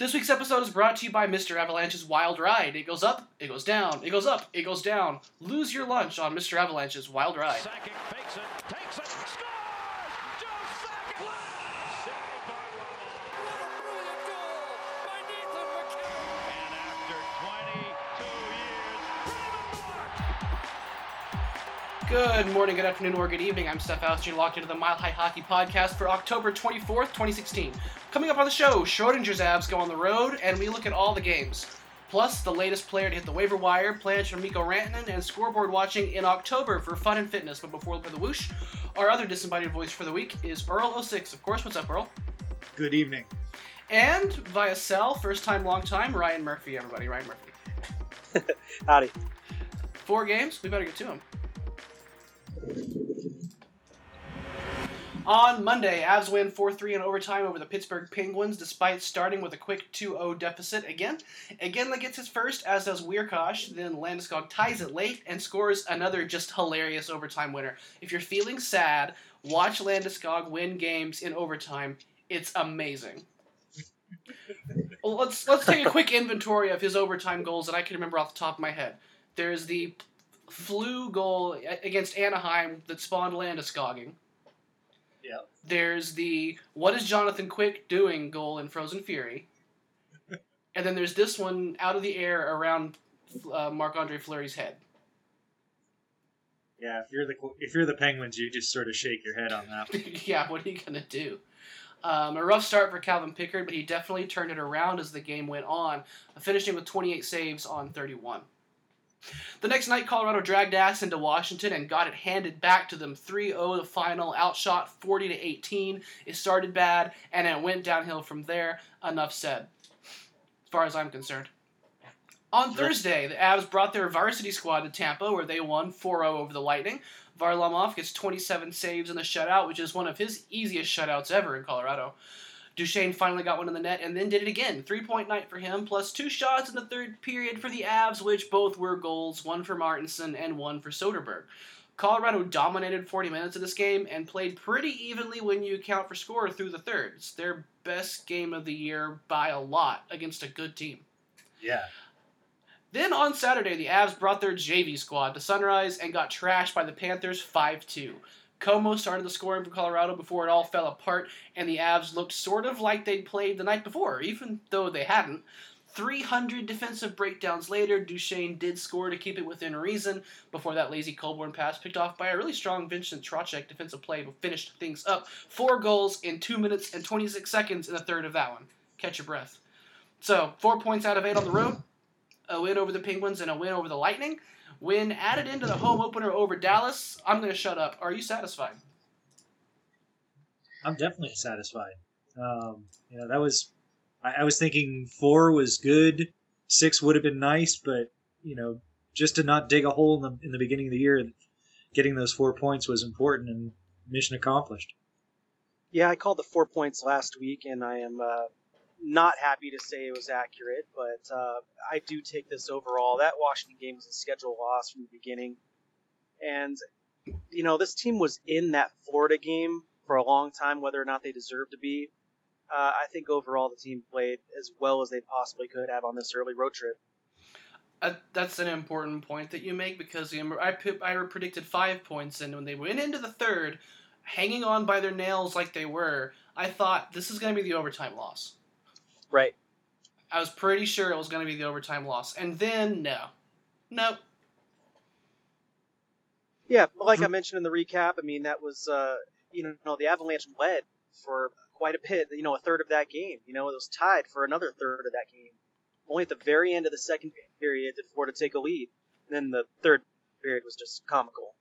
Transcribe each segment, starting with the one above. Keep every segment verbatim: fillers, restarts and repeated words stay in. This week's episode is brought to you by Mister Avalanche's Wild Ride. It goes up, it goes down, it goes up, it goes down. Lose your lunch on Mister Avalanche's Wild Ride. Sakic fakes it, takes it, scores! Joe Sakic! Saved by Varlamov. What a brilliant goal by Nathan McKinnon. And after twenty-two years, Raymond Block! Good morning, good afternoon, or good evening. I'm Steph Austin, locked into the Mile High Hockey Podcast for October twenty-fourth, twenty sixteen. Coming up on the show, Schrodinger's abs go on the road, and we look at all the games. Plus, the latest player to hit the waiver wire, plans from Mikko Rantanen, and scoreboard watching in October for fun and fitness. But before we play the whoosh, our other disembodied voice for the week is Earl oh six. Of course, what's up, Earl? Good evening. And via cell, first time, long time, Ryan Murphy, everybody. Ryan Murphy. Howdy. Four games? We better get to them. On Monday, Avs win four three in overtime over the Pittsburgh Penguins, despite starting with a quick two oh deficit again. Iginla gets his first, as does Wiercioch, then Landeskog ties it late and scores another just hilarious overtime winner. If you're feeling sad, watch Landeskog win games in overtime. It's amazing. Well, let's let's take a quick inventory of his overtime goals that I can remember off the top of my head. There's the flu goal against Anaheim that spawned Landeskogging. Yeah. There's the "What is Jonathan Quick doing?" goal in Frozen Fury, and then there's this one out of the air around uh, Marc-Andre Fleury's head. Yeah, if you're the if you're the Penguins, you just sort of shake your head on that. Yeah, what are you gonna do? Um, a rough start for Calvin Pickard, but he definitely turned it around as the game went on, finishing with twenty-eight saves on thirty-one. The next night, Colorado dragged ass into Washington and got it handed back to them three oh the final, outshot forty to eighteen. It started bad, and it went downhill from there. Enough said, as far as I'm concerned. On Thursday, the Avs brought their varsity squad to Tampa, where they won four oh over the Lightning. Varlamov gets twenty-seven saves in the shutout, which is one of his easiest shutouts ever in Colorado. Duchene finally got one in the net and then did it again. Three-point night for him, plus two shots in the third period for the Avs, which both were goals, one for Martinsen and one for Söderberg. Colorado dominated forty minutes of this game and played pretty evenly when you account for score through the third. It's their best game of the year by a lot against a good team. Yeah. Then on Saturday, the Avs brought their J V squad to Sunrise and got trashed by the Panthers five two. Comeau started the scoring for Colorado before it all fell apart, and the Avs looked sort of like they'd played the night before, even though they hadn't. three hundred defensive breakdowns later, Duchene did score to keep it within reason before that lazy Colborne pass picked off by a really strong Vincent Trocheck defensive play finished things up. Four goals in two minutes and twenty-six seconds in the third of that one. Catch your breath. So, four points out of eight on the road, a win over the Penguins and a win over the Lightning. When added into the home opener over Dallas, I'm going to shut up. Are you satisfied? I'm definitely satisfied. Um, you know, that was, I, I was thinking four was good, six would have been nice, but you know, just to not dig a hole in the in the beginning of the year, getting those four points was important and mission accomplished. Yeah, I called the four points last week, and I am uh, not happy to say it was accurate, but uh, I do take this overall. That Washington game was a schedule loss from the beginning. And, you know, this team was in that Florida game for a long time, whether or not they deserved to be. Uh, I think overall the team played as well as they possibly could have on this early road trip. Uh, that's an important point that you make, because you know, I, I predicted five points, and when they went into the third, hanging on by their nails like they were, I thought this is going to be the overtime loss. Right. I was pretty sure it was going to be the overtime loss. And then, no. Nope. Yeah, like I mentioned in the recap, I mean, that was, uh, you know, the Avalanche led for quite a bit, you know, a third of that game. You know, it was tied for another third of that game. Only at the very end of the second period did Florida take a lead. And then the third period was just comical.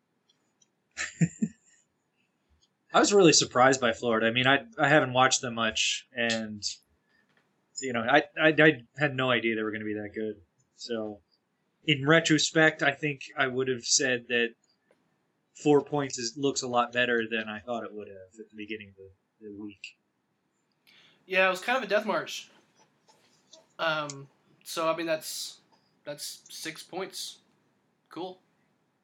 I was really surprised by Florida. I mean, I I haven't watched them much, and... You know, I, I I had no idea they were going to be that good. So, in retrospect, I think I would have said that four points is, looks a lot better than I thought it would have at the beginning of the, the week. Yeah, it was kind of a death march. Um, so I mean that's that's six points. Cool.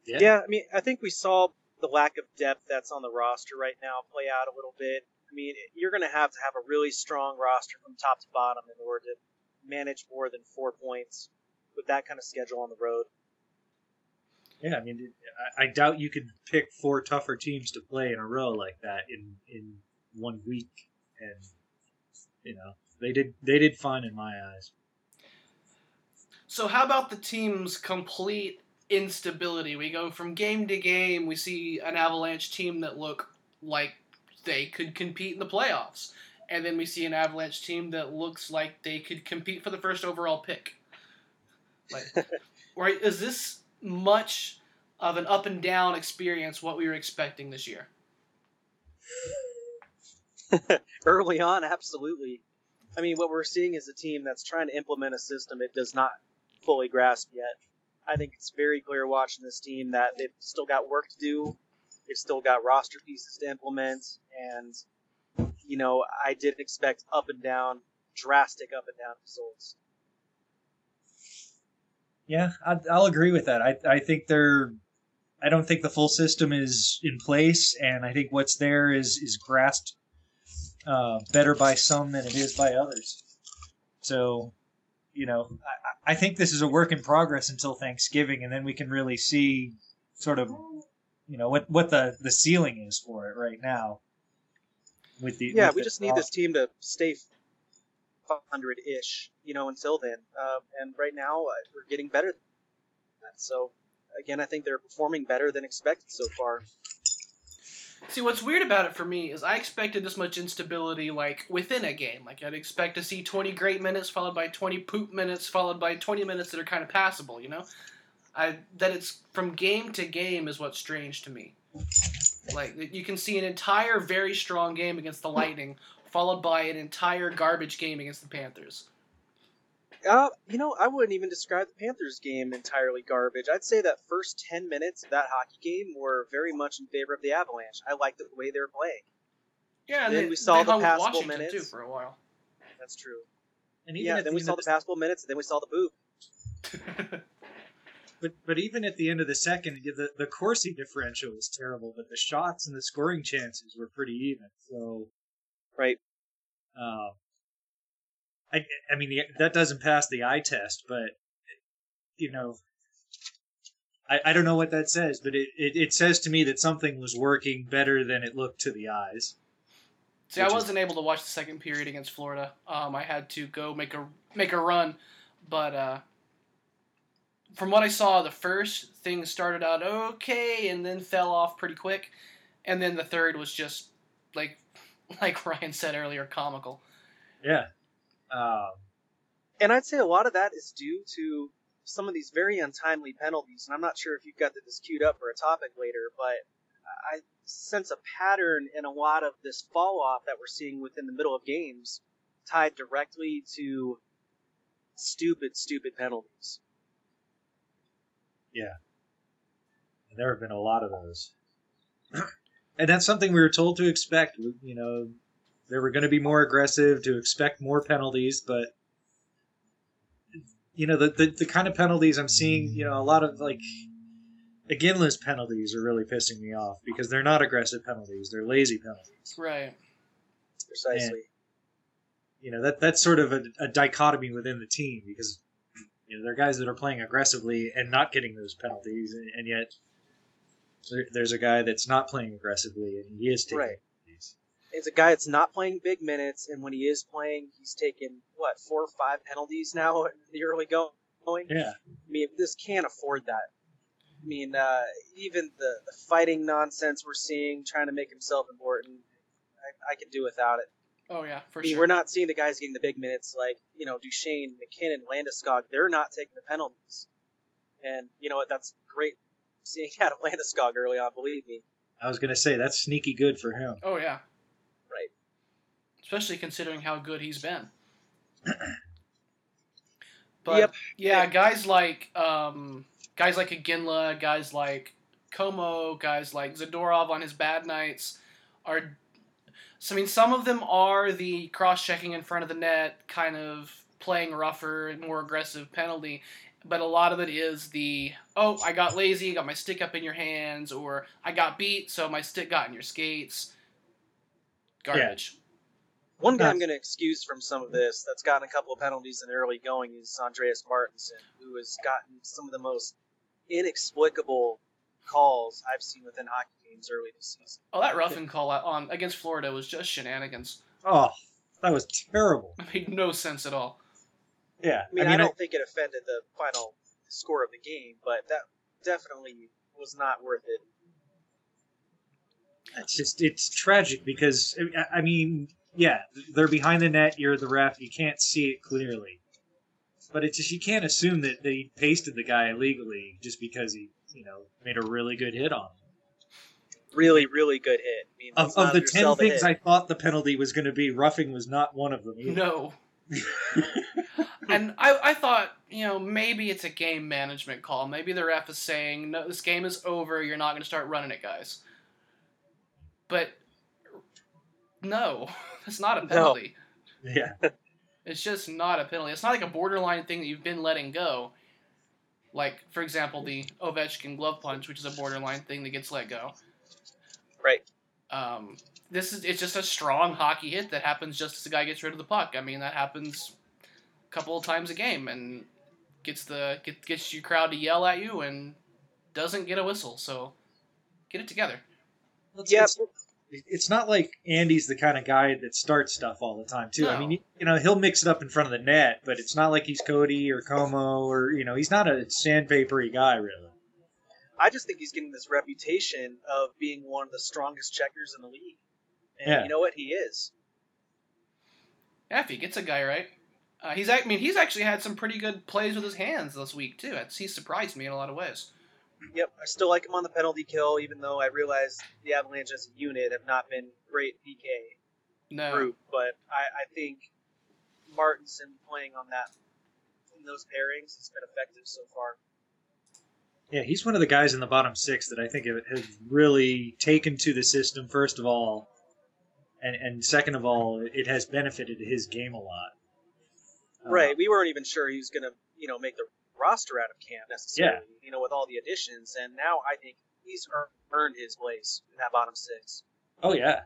Yeah. Yeah, I mean I think we saw the lack of depth that's on the roster right now play out a little bit. I mean, you're going to have to have a really strong roster from top to bottom in order to manage more than four points with that kind of schedule on the road. Yeah, I mean, I doubt you could pick four tougher teams to play in a row like that in, in one week. And, you know, they did they did fine in my eyes. So how about the team's complete instability? We go from game to game. We see an Avalanche team that look like they could compete in the playoffs. And then we see an Avalanche team that looks like they could compete for the first overall pick. Like, right? Is this much of an up and down experience what we were expecting this year? Early on, absolutely. I mean, what we're seeing is a team that's trying to implement a system it does not fully grasp yet. I think it's very clear watching this team that they've still got work to do. They've still got roster pieces to implement. And, you know, I did expect up and down, drastic up and down results. Yeah, I'll agree with that. I I think they're, I don't think the full system is in place, and I think what's there is, is grasped uh, better by some than it is by others. So, you know, I, I think this is a work in progress until Thanksgiving, and then we can really see sort of, you know, what, what the, the ceiling is for it right now. With the yeah, with we just need off. This team to stay five hundred ish, you know, until then. Um, and right now, uh, we're getting better than that. So, again, I think they're performing better than expected so far. See, what's weird about it for me is I expected this much instability, like, within a game. Like, I'd expect to see twenty great minutes followed by twenty poop minutes followed by twenty minutes that are kind of passable, you know? I that it's from game to game is what's strange to me. Like, you can see an entire very strong game against the Lightning followed by an entire garbage game against the Panthers. Uh, you know, I wouldn't even describe the Panthers game entirely garbage. I'd say that first ten minutes of that hockey game were very much in favor of the Avalanche. I liked the way they were playing. Yeah, and then they, we saw they the passable Washington minutes too for a while. That's true. And even yeah, then the we saw the passable minutes, and then we saw the boob. But but even at the end of the second, the the Corsi differential was terrible, but the shots and the scoring chances were pretty even. So. Right. Uh, I, I mean, the, that doesn't pass the eye test, but, you know, I, I don't know what that says, but it, it, it says to me that something was working better than it looked to the eyes. See, I wasn't is... able to watch the second period against Florida. Um, I had to go make a, make a run, but uh, from what I saw, the first thing started out okay and then fell off pretty quick, and then the third was just, like... like Ryan said earlier, comical. Yeah. Um, and I'd say a lot of that is due to some of these very untimely penalties, and I'm not sure if you've got this queued up for a topic later, but I sense a pattern in a lot of this fall-off that we're seeing within the middle of games tied directly to stupid, stupid penalties. Yeah. And there have been a lot of those. And that's something we were told to expect. You know, they were going to be more aggressive, to expect more penalties. But, you know, the, the, the kind of penalties I'm seeing, you know, a lot of, like, Iginla's penalties are really pissing me off because they're not aggressive penalties. They're lazy penalties. Right. Precisely. And, you know, that that's sort of a, a dichotomy within the team because, you know, there are guys that are playing aggressively and not getting those penalties, and, and yet... there's a guy that's not playing aggressively, and he is taking right. penalties. It's a guy that's not playing big minutes, and when he is playing, he's taken, what, four or five penalties now in the early going? Yeah. I mean, this can't afford that. I mean, uh, even the, the fighting nonsense we're seeing, trying to make himself important, I, I can do without it. Oh, yeah, for I mean, sure. We're not seeing the guys getting the big minutes like, you know, Duchene, McKinnon, Landeskog. They're not taking the penalties. And, you know what, that's great. Seeing out of Landeskog early on, believe me. I was going to say, that's sneaky good for him. Oh, yeah. Right. Especially considering how good he's been. But, yep. yeah, guys like um, guys like Iginla, guys like Comeau, guys like Zadorov on his bad nights are... So, I mean, some of them are the cross-checking in front of the net, kind of playing rougher and more aggressive penalty... But a lot of it is the, oh, I got lazy, got my stick up in your hands, or I got beat, so my stick got in your skates. garbage. Yeah. One guy I'm going to excuse from some of this that's gotten a couple of penalties in early going is Andreas Martinsen, who has gotten some of the most inexplicable calls I've seen within hockey games early this season. Oh, that roughing call on against Florida was just shenanigans. Oh, that was terrible. It made no sense at all. Yeah. I mean, I, mean, I don't I... think it offended the final score of the game, but that definitely was not worth it. It's just, it's tragic because, I mean, yeah, they're behind the net, you're the ref, you can't see it clearly. But it's just, you can't assume that they pasted the guy illegally just because he, you know, made a really good hit on him. Really, really good hit. I mean, of of the ten things I thought the penalty was going to be, roughing was not one of them either. No. And I, I thought, you know, maybe it's a game management call. Maybe the ref is saying, no, this game is over, you're not going to start running it, guys. But no, it's not a penalty. No. Yeah. It's just not a penalty. It's not like a borderline thing that you've been letting go. Like, for example, the Ovechkin glove punch, which is a borderline thing that gets let go. Right. Um, this is it's just a strong hockey hit that happens just as the guy gets rid of the puck. I mean, that happens a couple of times a game and gets the get, gets your crowd to yell at you and doesn't get a whistle. So get it together. Let's, yeah. Let's, it's not like Andy's the kind of guy that starts stuff all the time, too. No. I mean, you know, he'll mix it up in front of the net, but it's not like he's Cody or Comeau or, you know, he's not a sandpapery guy, really. I just think he's getting this reputation of being one of the strongest checkers in the league. And yeah. You know what? He is. Yeah, if he gets a guy right. Uh, he's, I mean, he's actually had some pretty good plays with his hands this week, too. It's, he surprised me in a lot of ways. Yep, I still like him on the penalty kill, even though I realize the Avalanche as a unit have not been great P K no. group. But I, I think Martinsen playing on that in those pairings has been effective so far. Yeah, he's one of the guys in the bottom six that I think have really taken to the system, first of all, and, and second of all, it has benefited his game a lot. Right, um, we weren't even sure he was going to, you know, make the roster out of camp necessarily, yeah. you know, with all the additions, and now I think he's earned his place in that bottom six. Oh yeah,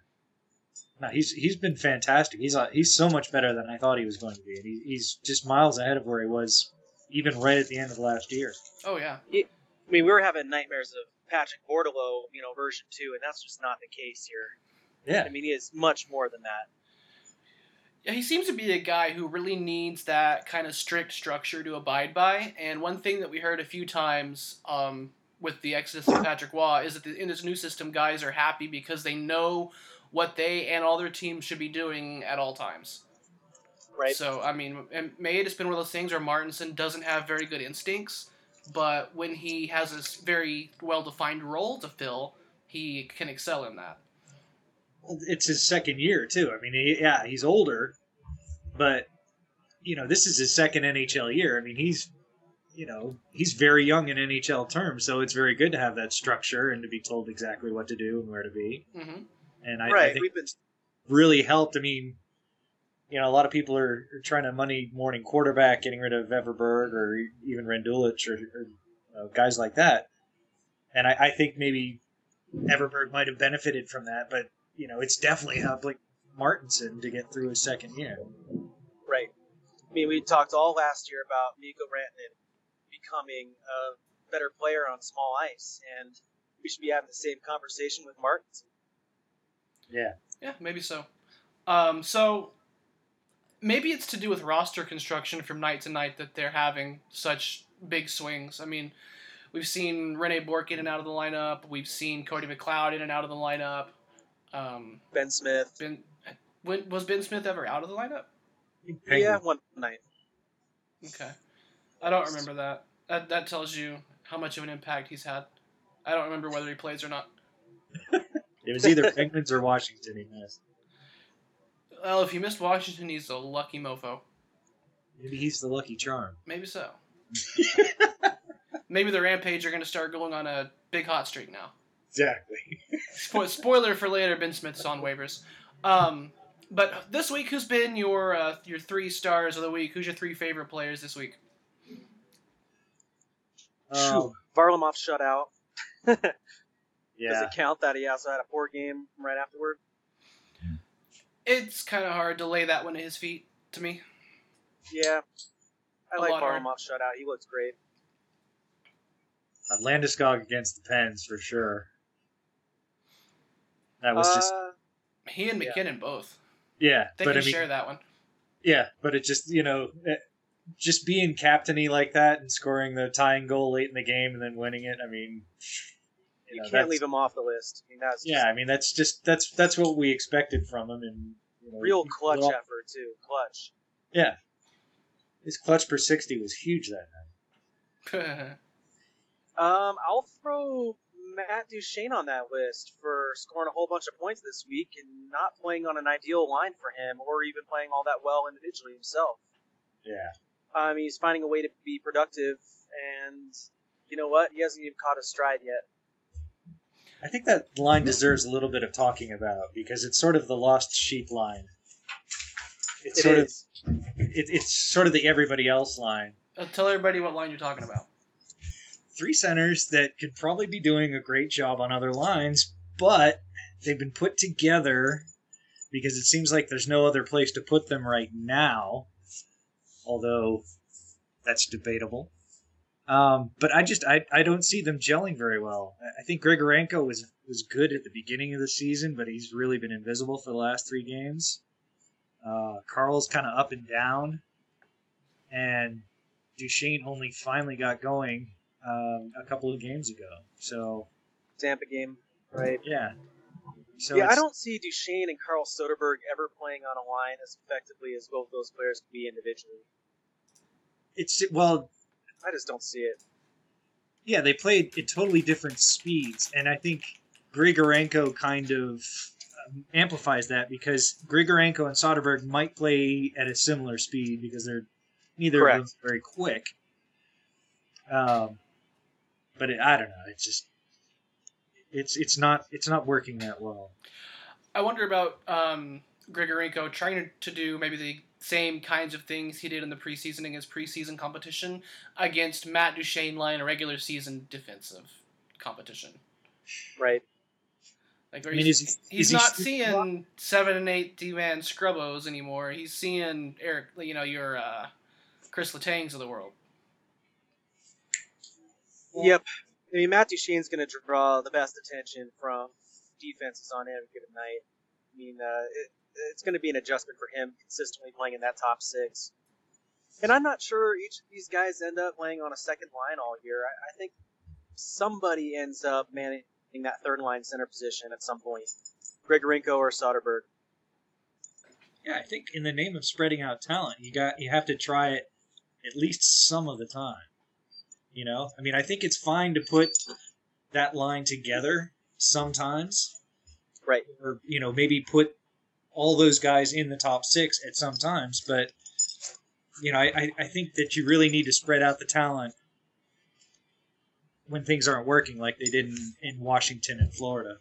no, he's he's been fantastic. He's he's so much better than I thought he was going to be. And he, he's just miles ahead of where he was, even right at the end of last year. Oh yeah, he, I mean we were having nightmares of Patrick Bordelot, you know, version two, and that's just not the case here. Yeah, I mean he is much more than that. Yeah, he seems to be a guy who really needs that kind of strict structure to abide by. And one thing that we heard a few times um, with the exodus of Patrick Waugh is that the, in this new system, guys are happy because they know what they and all their teams should be doing at all times. Right. So, I mean, and maybe it's been one of those things where Martinsen doesn't have very good instincts, but when he has this very well-defined role to fill, he can excel in that. It's his second year, too. I mean, he, yeah, he's older, but, you know, this is his second N H L year. I mean, he's, you know, he's very young in N H L terms, so it's very good to have that structure and to be told exactly what to do and where to be. Mm-hmm. And I, right. I think We've been... really helped. I mean, you know, a lot of people are, are trying to money morning quarterback, getting rid of Everberg or even Rendulich or, or you know, guys like that. And I, I think maybe Everberg might have benefited from that, but you know, it's definitely helped like Martinsen to get through his second year. Right. I mean, we talked all last year about Mikko Rantanen becoming a better player on small ice, and we should be having the same conversation with Martinsen. Yeah. Yeah, maybe so. Um, so maybe it's to do with roster construction from night to night that they're having such big swings. I mean, we've seen Rene Bork in and out of the lineup. We've seen Cody McLeod in and out of the lineup. Um, Ben Smith. Ben, when, was Ben Smith ever out of the lineup? Yeah, one night. Okay, I don't remember that. That that tells you how much of an impact he's had. I don't remember whether he plays or not. It was either Penguins or Washington he missed. Well, if he missed Washington, he's a lucky mofo. Maybe he's the lucky charm. Maybe so. Maybe the Rampage are going to start going on a big hot streak now. Exactly. Spoiler for later, Ben Smith's on waivers. Um, but this week, who's been your uh, your three stars of the week? Who's your three favorite players this week? Um, Varlamov shutout. Yeah. Does it count that he also had a poor game right afterward? it's kind of hard to lay that one at his feet to me. Yeah. I like Varlamov shutout. He looks great. Uh, Landeskog against the Pens for sure. That was uh, just... He and McKinnon yeah. both. Yeah. They but can I mean, share that one. Yeah, but it just, you know, it, just being captainy like that and scoring the tying goal late in the game and then winning it, I mean... You, you know, can't leave him off the list. I mean, that's yeah, I mean, that's just that's that's what we expected from him. And you know, real clutch all... effort, too. Clutch. Yeah. His clutch per sixty was huge that night. um, I'll throw Matt Duchene on that list for scoring a whole bunch of points this week and not playing on an ideal line for him or even playing all that well individually himself. Yeah. Um, he's finding a way to be productive, and you know what? He hasn't even caught a stride yet. I think that line deserves a little bit of talking about because it's sort of the lost sheep line. It's it sort is. of it, it's sort of the everybody else line. I'll tell everybody what line you're talking about. Three centers that could probably be doing a great job on other lines, but they've been put together because it seems like there's no other place to put them right now, although that's debatable. Um, but I just I, I don't see them gelling very well. I think Grigorenko was was good at the beginning of the season, but he's really been invisible for the last three games. Uh, Carl's kind of up and down, and Duchene only finally got going um, a couple of games ago. So Tampa game, right? Yeah. So yeah, I don't see Duchene and Carl Söderberg ever playing on a line as effectively as both those players can be individually. It's well. I just don't see it. Yeah, they played at totally different speeds, and I think Grigorenko kind of um, amplifies that because Grigorenko and Söderberg might play at a similar speed because they're neither Correct. of them very quick. Um, but it, I don't know. It's just it's it's not it's not working that well. I wonder about um, Grigorenko trying to do maybe the same kinds of things he did in the preseason in his preseason competition against Matt Duchene line, a regular season defensive competition. Right. Like, I mean, he's, is, he's is not he seeing seven and eight D-man scrubbos anymore. He's seeing Eric, you know, your uh, Chris Letang's of the world. Yep. I mean, Matt Duchene's going to draw the best attention from defenses on every given night. I mean, uh, it, it's going to be an adjustment for him consistently playing in that top six. And I'm not sure each of these guys end up playing on a second line all year. I, I think somebody ends up managing that third line center position at some point. Grigorenko or Söderberg. Yeah, I think in the name of spreading out talent, you got you have to try it at least some of the time. You know? I mean, I think it's fine to put that line together sometimes. Right. Or, you know, maybe put all those guys in the top six at some times, but you know, I, I think that you really need to spread out the talent when things aren't working like they did in, in Washington and Florida.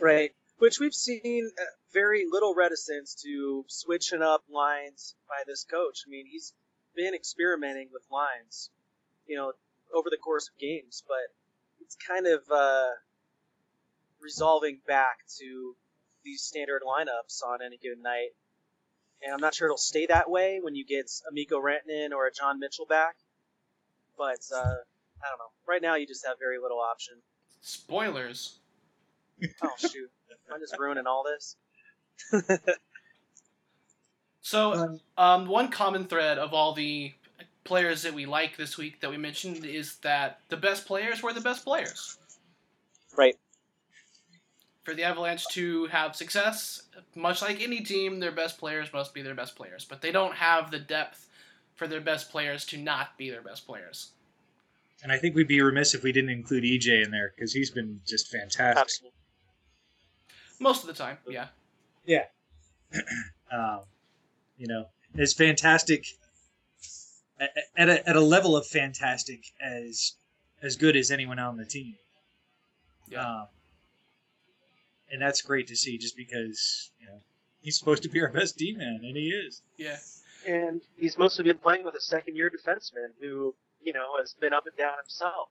Right. Which we've seen very little reticence to switching up lines by this coach. I mean, he's been experimenting with lines, you know, over the course of games, but it's kind of uh, resolving back to these standard lineups on any given night. And I'm not sure it'll stay that way when you get a Mikko Rantanen or a John Mitchell back. But, uh, I don't know. Right now you just have very little option. Spoilers. Oh, shoot. I'm just ruining all this. So, um, one common thread of all the players that we like this week that we mentioned is that the best players were the best players. Right. For the Avalanche to have success, much like any team, their best players must be their best players. But they don't have the depth for their best players to not be their best players. And I think we'd be remiss if we didn't include E J in there, because he's been just fantastic. Absolutely. Most of the time, yeah. Yeah. um, you know, as fantastic, at a, at a level of fantastic, as as good as anyone on the team. Yeah. Um, And that's great to see just because, you know, he's supposed to be our best D-man, and he is. Yeah. And he's mostly been playing with a second-year defenseman who, you know, has been up and down himself.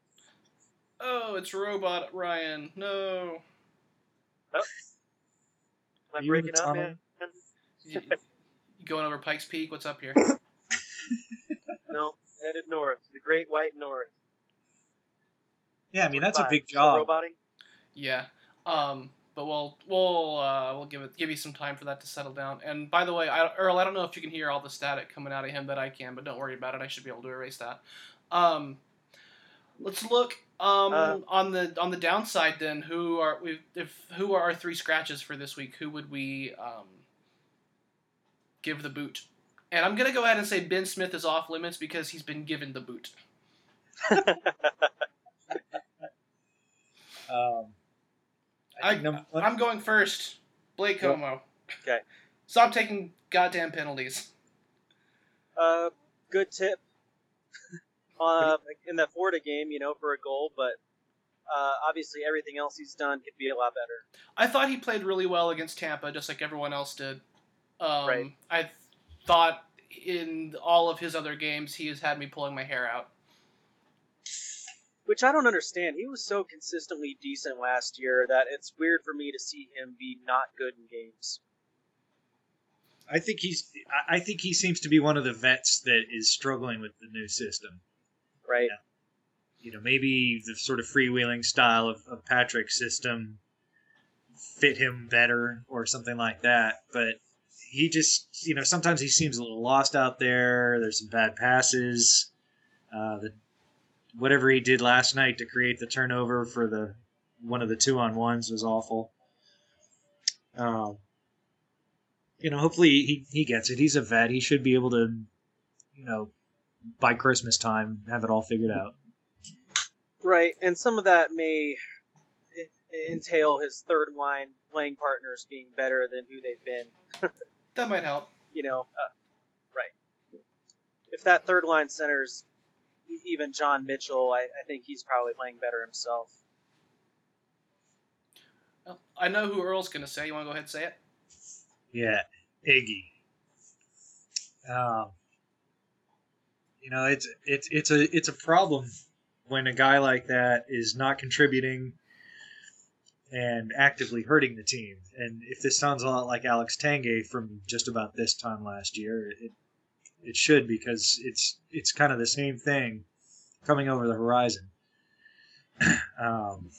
Oh, it's Robot Ryan. No. Oh. Am I you breaking up, man? You, you going over Pikes Peak? What's up here? No, headed north. The Great White North. Yeah, I mean, that's a big job. Yeah, um, but we'll we'll uh, we'll give it give you some time for that to settle down. And by the way, I, Earl, I don't know if you can hear all the static coming out of him that I can, but don't worry about it. I should be able to erase that. Um, let's look um, uh, on the on the downside then. Who are we? If who are our three scratches for this week? Who would we um, give the boot? And I'm gonna go ahead and say Ben Smith is off limits because he's been given the boot. Um, I I, I'm going first. Blake Comeau. Okay. Stop taking goddamn penalties. Uh, good tip. uh, in that Florida game, you know, for a goal, but uh, obviously everything else he's done could be a lot better. I thought he played really well against Tampa, just like everyone else did. Um, right. I thought in all of his other games, he has had me pulling my hair out. Which I don't understand. He was so consistently decent last year that it's weird for me to see him be not good in games. I think he's. I think he seems to be one of the vets that is struggling with the new system. Right. You know, you know maybe the sort of freewheeling style of, of Patrick's system fit him better or something like that. But he just, you know, sometimes he seems a little lost out there. There's some bad passes. Uh, the Whatever he did last night to create the turnover for the one of the two-on-ones was awful. Um, you know, hopefully he, he gets it. He's a vet. He should be able to, you know, by Christmas time, have it all figured out. Right, and some of that may entail his third-line playing partners being better than who they've been. That might help. You know, uh, right. If that third-line center's even John Mitchell, I, I think he's probably playing better himself. Well, I know who Earl's going to say. You want to go ahead and say it? Yeah, Iggy. Um, you know, it's it's it's a it's a problem when a guy like that is not contributing and actively hurting the team. And if this sounds a lot like Alex Tanguay from just about this time last year, it. It should, because it's it's kind of the same thing coming over the horizon. um,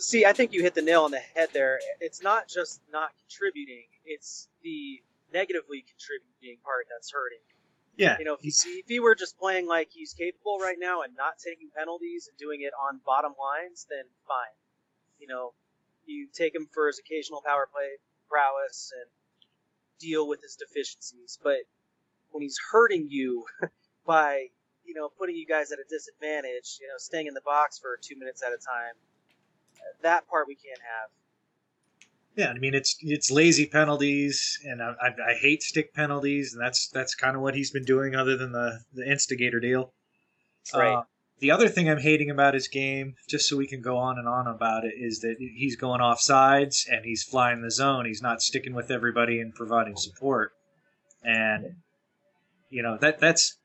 See, I think you hit the nail on the head there. It's not just not contributing. It's the negatively contributing part that's hurting. Yeah. You know, if, if he were just playing like he's capable right now and not taking penalties and doing it on bottom lines, then fine. You know, you take him for his occasional power play prowess and deal with his deficiencies. But when he's hurting you by, you know, putting you guys at a disadvantage, you know, staying in the box for two minutes at a time, that part we can't have. Yeah, I mean, it's it's lazy penalties, and I, I, I hate stick penalties, and that's that's kind of what he's been doing other than the, the instigator deal. Right. Uh, the other thing I'm hating about his game, just so we can go on and on about it, is that he's going off sides, and he's flying the zone. He's not sticking with everybody and providing support. And You know, that that's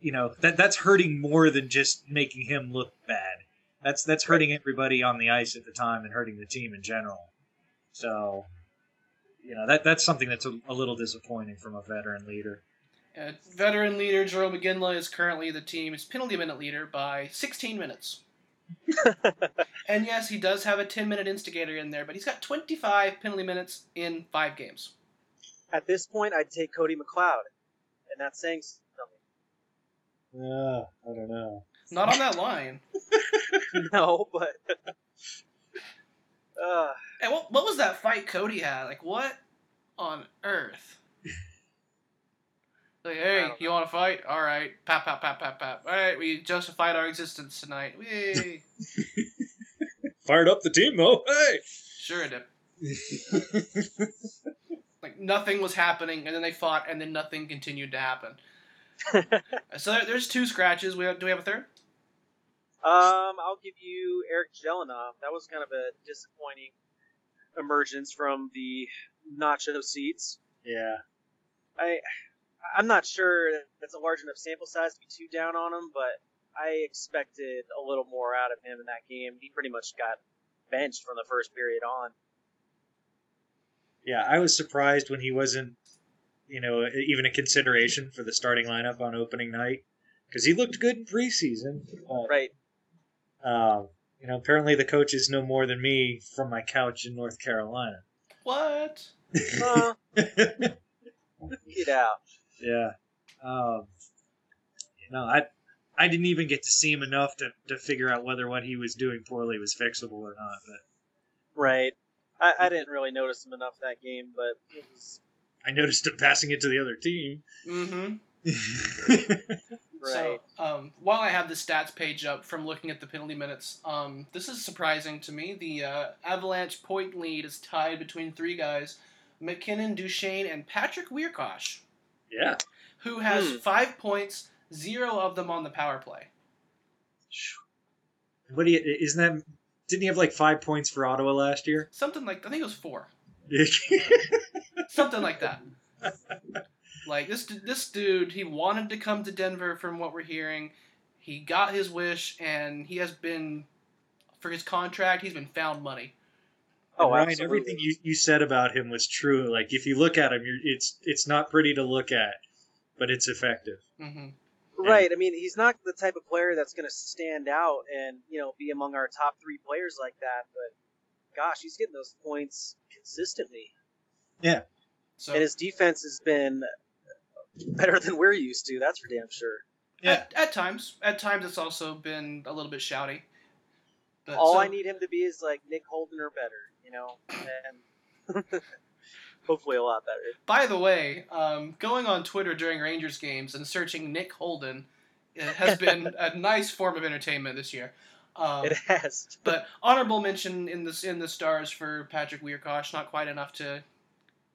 you know, that that's hurting more than just making him look bad. That's that's hurting everybody on the ice at the time and hurting the team in general. So, you know, that that's something that's a, a little disappointing from a veteran leader. Uh, veteran leader Jerome Iginla is currently the team's penalty minute leader by sixteen minutes. And yes, he does have a ten-minute instigator in there, but he's got twenty-five penalty minutes in five games. At this point, I'd take Cody McLeod. And that's saying something. Uh, I don't know. Not on that line. No, but. Uh, and what, what was that fight Cody had? Like, what on earth? Like, hey, you want to fight? All right. Pap, pap, pap, pap, pap. All right, we justified our existence tonight. Yay. Fired up the team, though. Hey! Sure did. Like, nothing was happening, and then they fought, and then nothing continued to happen. So there, there's two scratches. We have, do we have a third? Um, I'll give you Eric Jelinov. That was kind of a disappointing emergence from the nacho seats. Yeah. I, I'm not sure that's a large enough sample size to be too down on him, but I expected a little more out of him in that game. He pretty much got benched from the first period on. yeah, I was surprised when he wasn't, you know, even a consideration for the starting lineup on opening night, because he looked good in preseason. But, right. Um, you know, apparently the coaches know more than me from my couch in North Carolina. What? Uh, get out. Yeah. Um, you know, I I didn't even get to see him enough to, to figure out whether what he was doing poorly was fixable or not. But right. I, I didn't really notice him enough that game, but it was... I noticed him passing it to the other team. Mm-hmm. Right. So, um, while I have the stats page up from looking at the penalty minutes, um, this is surprising to me. The uh, Avalanche point lead is tied between three guys, McKinnon, Duchene, and Patrick Wiercioch. Yeah. Who has hmm. five points, zero of them on the power play. What do you, isn't that, didn't he have like five points for Ottawa last year? Something like, I think it was four. Something like that. Like, this this dude, he wanted to come to Denver from what we're hearing. He got his wish, and he has been, for his contract, he's been found money. Oh, Ryan, absolutely. Everything you, you said about him was true. Like, if you look at him, you're, it's it's not pretty to look at, but it's effective. Mm-hmm. Right. I mean, he's not the type of player that's going to stand out and, you know, be among our top three players like that, but, gosh, he's getting those points consistently. Yeah. So, and his defense has been better than we're used to, that's for damn sure. Yeah. At, at times. At times it's also been a little bit shouty. But all so, I need him to be is like Nick Holden or better, you know? And hopefully a lot better. By the way, um, going on Twitter during Rangers games and searching Nick Holden has been a nice form of entertainment this year. Um, it has. But honorable mention in the, in the stars for Patrick Wiercioch, not quite enough to...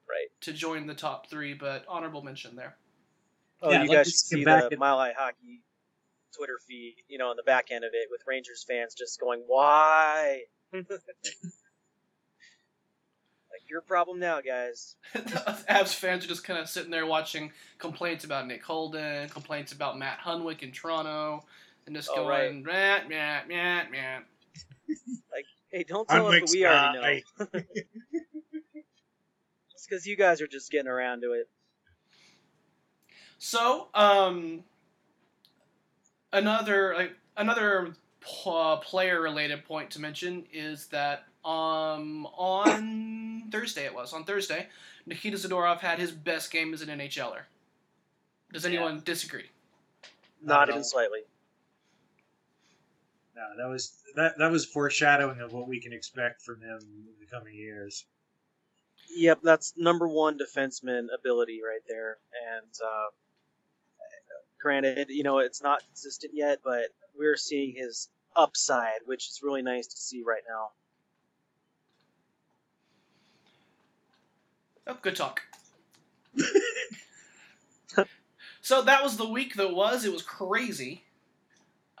Right. To join the top three, but honorable mention there. Oh, yeah, you guys should see the Mile High Hockey Twitter feed, you know, on the back end of it with Rangers fans just going, why? Like, your problem now, guys. Avs fans are just kind of sitting there watching complaints about Nick Holden, complaints about Matt Hunwick in Toronto, and just oh, going, right. meh, meh, meh, meh. Like, hey, don't tell Hunwick's us what we already know. Because you guys are just getting around to it. So, um, another like, another p- uh, player-related point to mention is that um, on Thursday it was on Thursday, Nikita Zadorov had his best game as an N H L er. Does anyone yeah. disagree? Not even slightly. No, that was that that was foreshadowing of what we can expect from him in the coming years. Yep, that's number one defenseman ability right there. And uh, granted, you know, it's not consistent yet, but we're seeing his upside, which is really nice to see right now. Oh, good talk. So that was the week that was. It was crazy.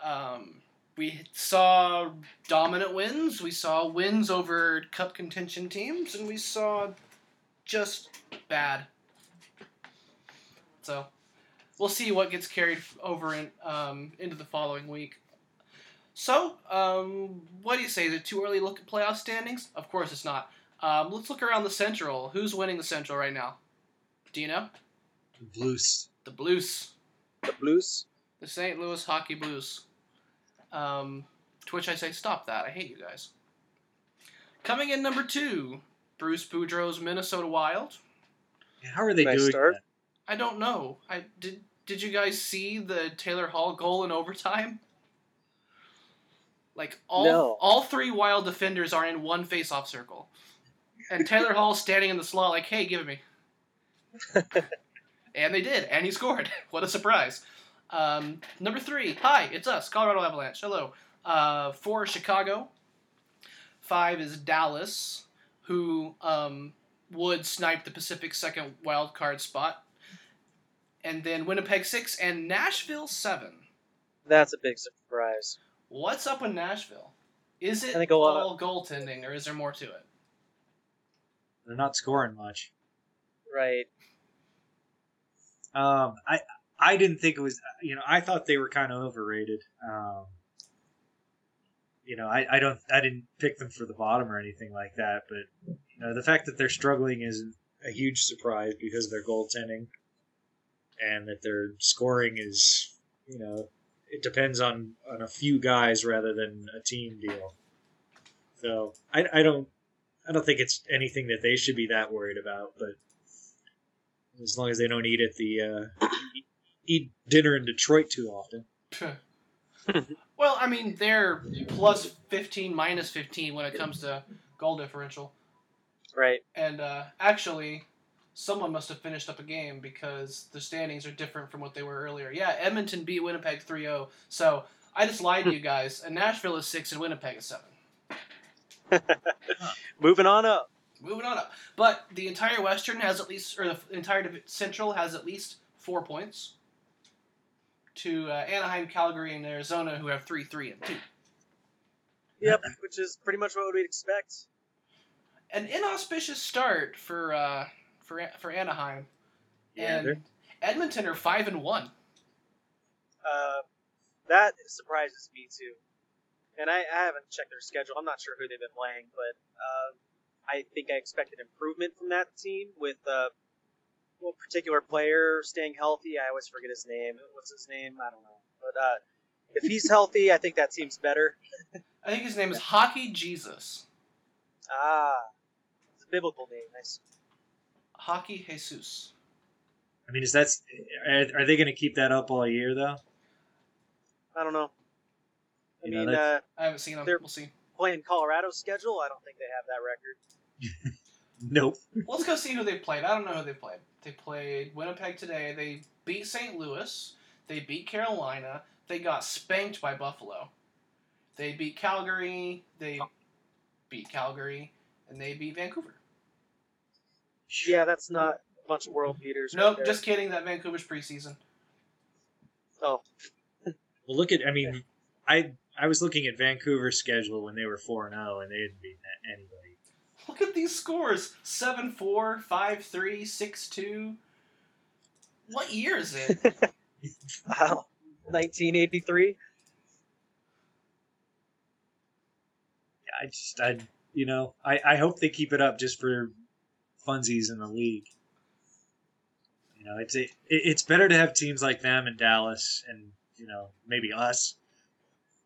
Um, we saw dominant wins. We saw wins over cup contention teams, and we saw just bad. So we'll see what gets carried over in, um, into the following week. So um, what do you say? Is it too early to look at playoff standings? Of course it's not. Um, let's look around the Central. Who's winning the Central right now? Do you know? The Blues. The Blues. The Blues? The Saint Louis Hockey Blues. Um, to which I say, stop that. I hate you guys. Coming in number two, Bruce Boudreau's Minnesota Wild. How are they nice doing start? That? I don't know. I did. Did you guys see the Taylor Hall goal in overtime? Like all no. all three Wild defenders are in one face-off circle, and Taylor Hall's standing in the slot, like, "Hey, give it me." And they did, and he scored. What a surprise! Um, number three, hi, it's us, Colorado Avalanche, hello. Uh, four, Chicago. Five is Dallas, who um, would snipe the Pacific's second wild card spot. And then Winnipeg six and Nashville seven. That's a big surprise. What's up with Nashville? Is it all goaltending, or is there more to it? They're not scoring much. Right. Um, I... I didn't think it was, you know, I thought they were kind of overrated. Um, you know, I, I don't, I didn't pick them for the bottom or anything like that, but Uh, the fact that they're struggling is a huge surprise because of their goaltending, and that their scoring is, you know, it depends on, on a few guys rather than a team deal. So I, I don't I don't think it's anything that they should be that worried about. But as long as they don't eat at the uh, eat dinner in Detroit too often. Well, I mean, they're plus fifteen, minus fifteen when it comes to goal differential. Right. And uh, actually, someone must have finished up a game because the standings are different from what they were earlier. Yeah, Edmonton beat Winnipeg three oh. So I just lied to you guys. And Nashville is six and Winnipeg is seven. huh. Moving on up. Moving on up. But the entire Western has at least, or the entire Central has at least four points. To uh, Anaheim, Calgary, and Arizona, who have three, three, and two. Yep, which is pretty much what we'd expect. An inauspicious start for uh, for for Anaheim, yeah, and they're... Edmonton are five and one. Uh, that surprises me too, and I, I haven't checked their schedule. I'm not sure who they've been playing, but uh, I think I expected improvement from that team with. Uh, One particular player staying healthy. I always forget his name. What's his name? I don't know. But uh, if he's healthy, I think that seems better. I think his name is Hockey Jesus. Ah, it's a biblical name. Nice. Hockey Jesus. I mean, is that? Are they going to keep that up all year, though? I don't know. I you mean, know uh, I haven't seen them. We'll see. Playing Colorado's schedule. I don't think they have that record. Nope. Let's go see who they played. I don't know who they played. They played Winnipeg today. They beat Saint Louis. They beat Carolina. They got spanked by Buffalo. They beat Calgary. They beat Calgary. And they beat Vancouver. Yeah, that's not a bunch of world beaters. Nope, right, just kidding. That Vancouver's preseason. Oh. Well, look at, I mean, yeah. I I was looking at Vancouver's schedule when they were four and oh, and they didn't beat anybody. Look at these scores. seven four, five three, six two. What year is it? Wow. nineteen eighty-three? I just, I, you know, I, I hope they keep it up just for funsies in the league. You know, it's it, it's better to have teams like them in Dallas and, you know, maybe us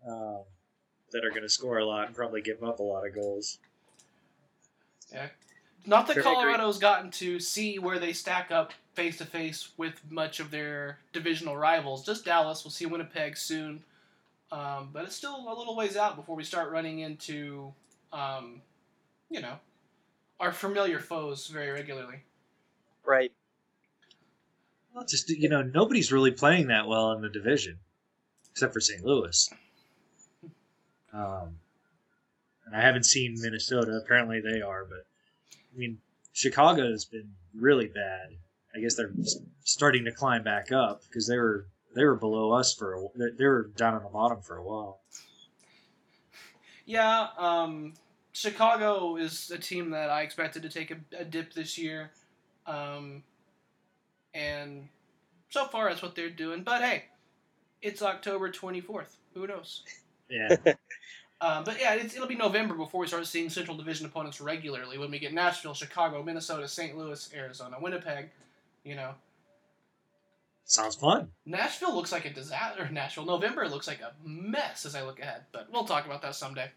um, that are going to score a lot and probably give up a lot of goals. Yeah. Not that Colorado's gotten to see where they stack up face-to-face with much of their divisional rivals. Just Dallas. We'll see Winnipeg soon. Um, but it's still a little ways out before we start running into, um, you know, our familiar foes very regularly. Right. Well, just, you know, nobody's really playing that well in the division, except for Saint Louis. Um. And I haven't seen Minnesota. Apparently they are, but I mean, Chicago has been really bad. I guess they're starting to climb back up because they were they were below us for a, they were down on the bottom for a while. Yeah, um, Chicago is a team that I expected to take a, a dip this year, um, and so far that's what they're doing. But hey, it's October twenty-fourth. Who knows? Yeah. Uh, but yeah, it's, it'll be November before we start seeing Central Division opponents regularly when we get Nashville, Chicago, Minnesota, Saint Louis, Arizona, Winnipeg, you know. Sounds fun. Nashville looks like a disaster. Nashville, November looks like a mess as I look ahead, but we'll talk about that someday.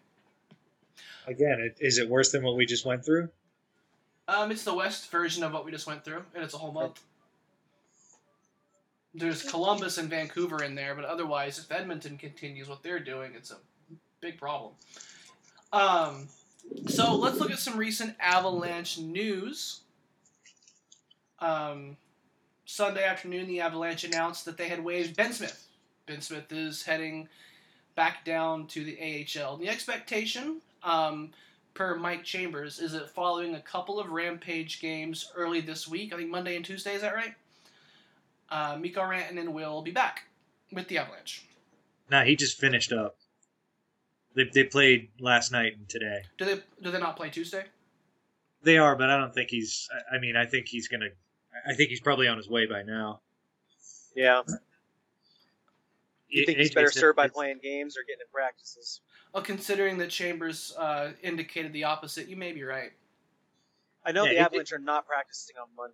Again, it, is it worse than what we just went through? Um, it's the West version of what we just went through, and it's a whole month. There's Columbus and Vancouver in there, but otherwise, if Edmonton continues what they're doing, it's a big problem. Um, so let's look at some recent Avalanche news. Um, Sunday afternoon, the Avalanche announced that they had waived Ben Smith. Ben Smith is heading back down to the A H L. And the expectation, um, per Mike Chambers, is that following a couple of Rampage games early this week, I think Monday and Tuesday, is that right? Uh, Mikko Rantanen will be back with the Avalanche. Nah, he just finished up. They they played last night and today. Do they do they not play Tuesday? They are, but I don't think he's. I mean, I think he's gonna. I think he's probably on his way by now. Yeah. You think he's better served by playing games or getting in practices? Well, considering that Chambers uh, indicated the opposite, you may be right. I know yeah, the Avalanche are not practicing on Monday.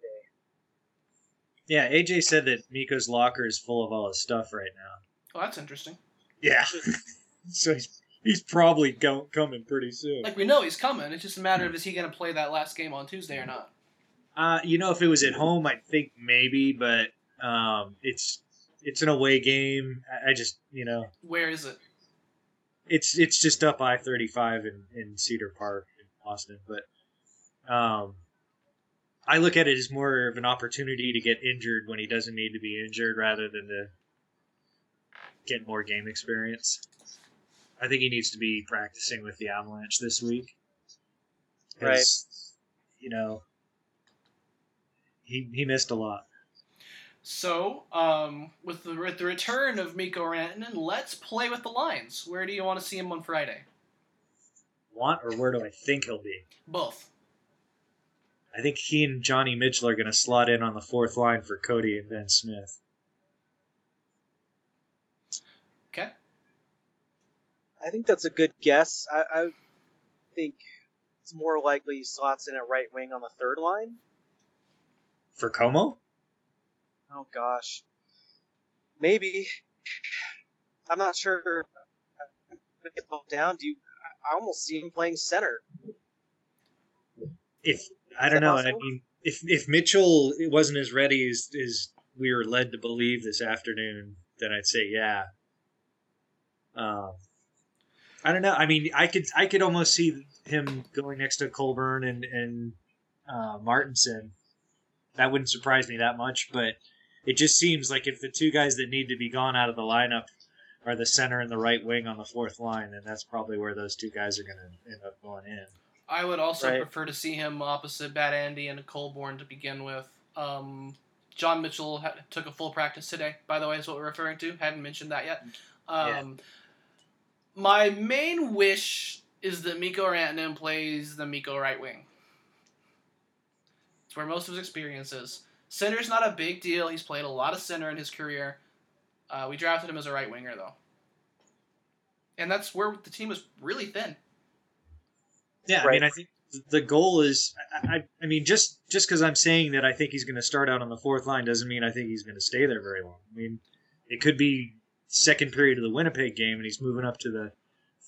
Yeah, A J said that Mikko's locker is full of all his stuff right now. Well, that's interesting. Yeah. So he's, he's probably go, coming pretty soon. Like, we know he's coming. It's just a matter of, is he going to play that last game on Tuesday or not? Uh, you know, if it was at home, I think maybe, but um, it's it's an away game. I, I just, you know. Where is it? It's it's just up I thirty-five in, in Cedar Park in Austin, but um, I look at it as more of an opportunity to get injured when he doesn't need to be injured rather than to get more game experience. I think he needs to be practicing with the Avalanche this week. Right. You know, he he missed a lot. So, um, with the with the return of Mikko Rantanen, let's play with the lines. Where do you want to see him on Friday? Want or where do I think he'll be? Both. I think he and Johnny Mitchell are going to slot in on the fourth line for Cody and Ben Smith. Okay. I think that's a good guess. I, I think it's more likely he slots in at right wing on the third line. For Comeau? Oh, gosh. Maybe. I'm not sure. Down. Do you, I almost see him playing center. If I don't know. Possible? I mean, if if Mitchell wasn't as ready as, as we were led to believe this afternoon, then I'd say yeah. Um, I don't know. I mean, I could I could almost see him going next to Colborne and and uh, Martinsen. That wouldn't surprise me that much, but it just seems like if the two guys that need to be gone out of the lineup are the center and the right wing on the fourth line, then that's probably where those two guys are going to end up going in. I would also right. prefer to see him opposite Bad Andy and Colborne to begin with. Um, John Mitchell ha- took a full practice today, by the way, is what we're referring to. Haven't mentioned that yet. Um, yeah. My main wish is that Mikko Rantanen plays the Mikko right wing. It's where most of his experience is. Center's not a big deal. He's played a lot of center in his career. Uh, we drafted him as a right winger, though. And that's where the team was really thin. Yeah, right. I mean, I think the goal is, I, I, I mean, just just because I'm saying that I think he's going to start out on the fourth line doesn't mean I think he's going to stay there very long. I mean, it could be second period of the Winnipeg game and he's moving up to the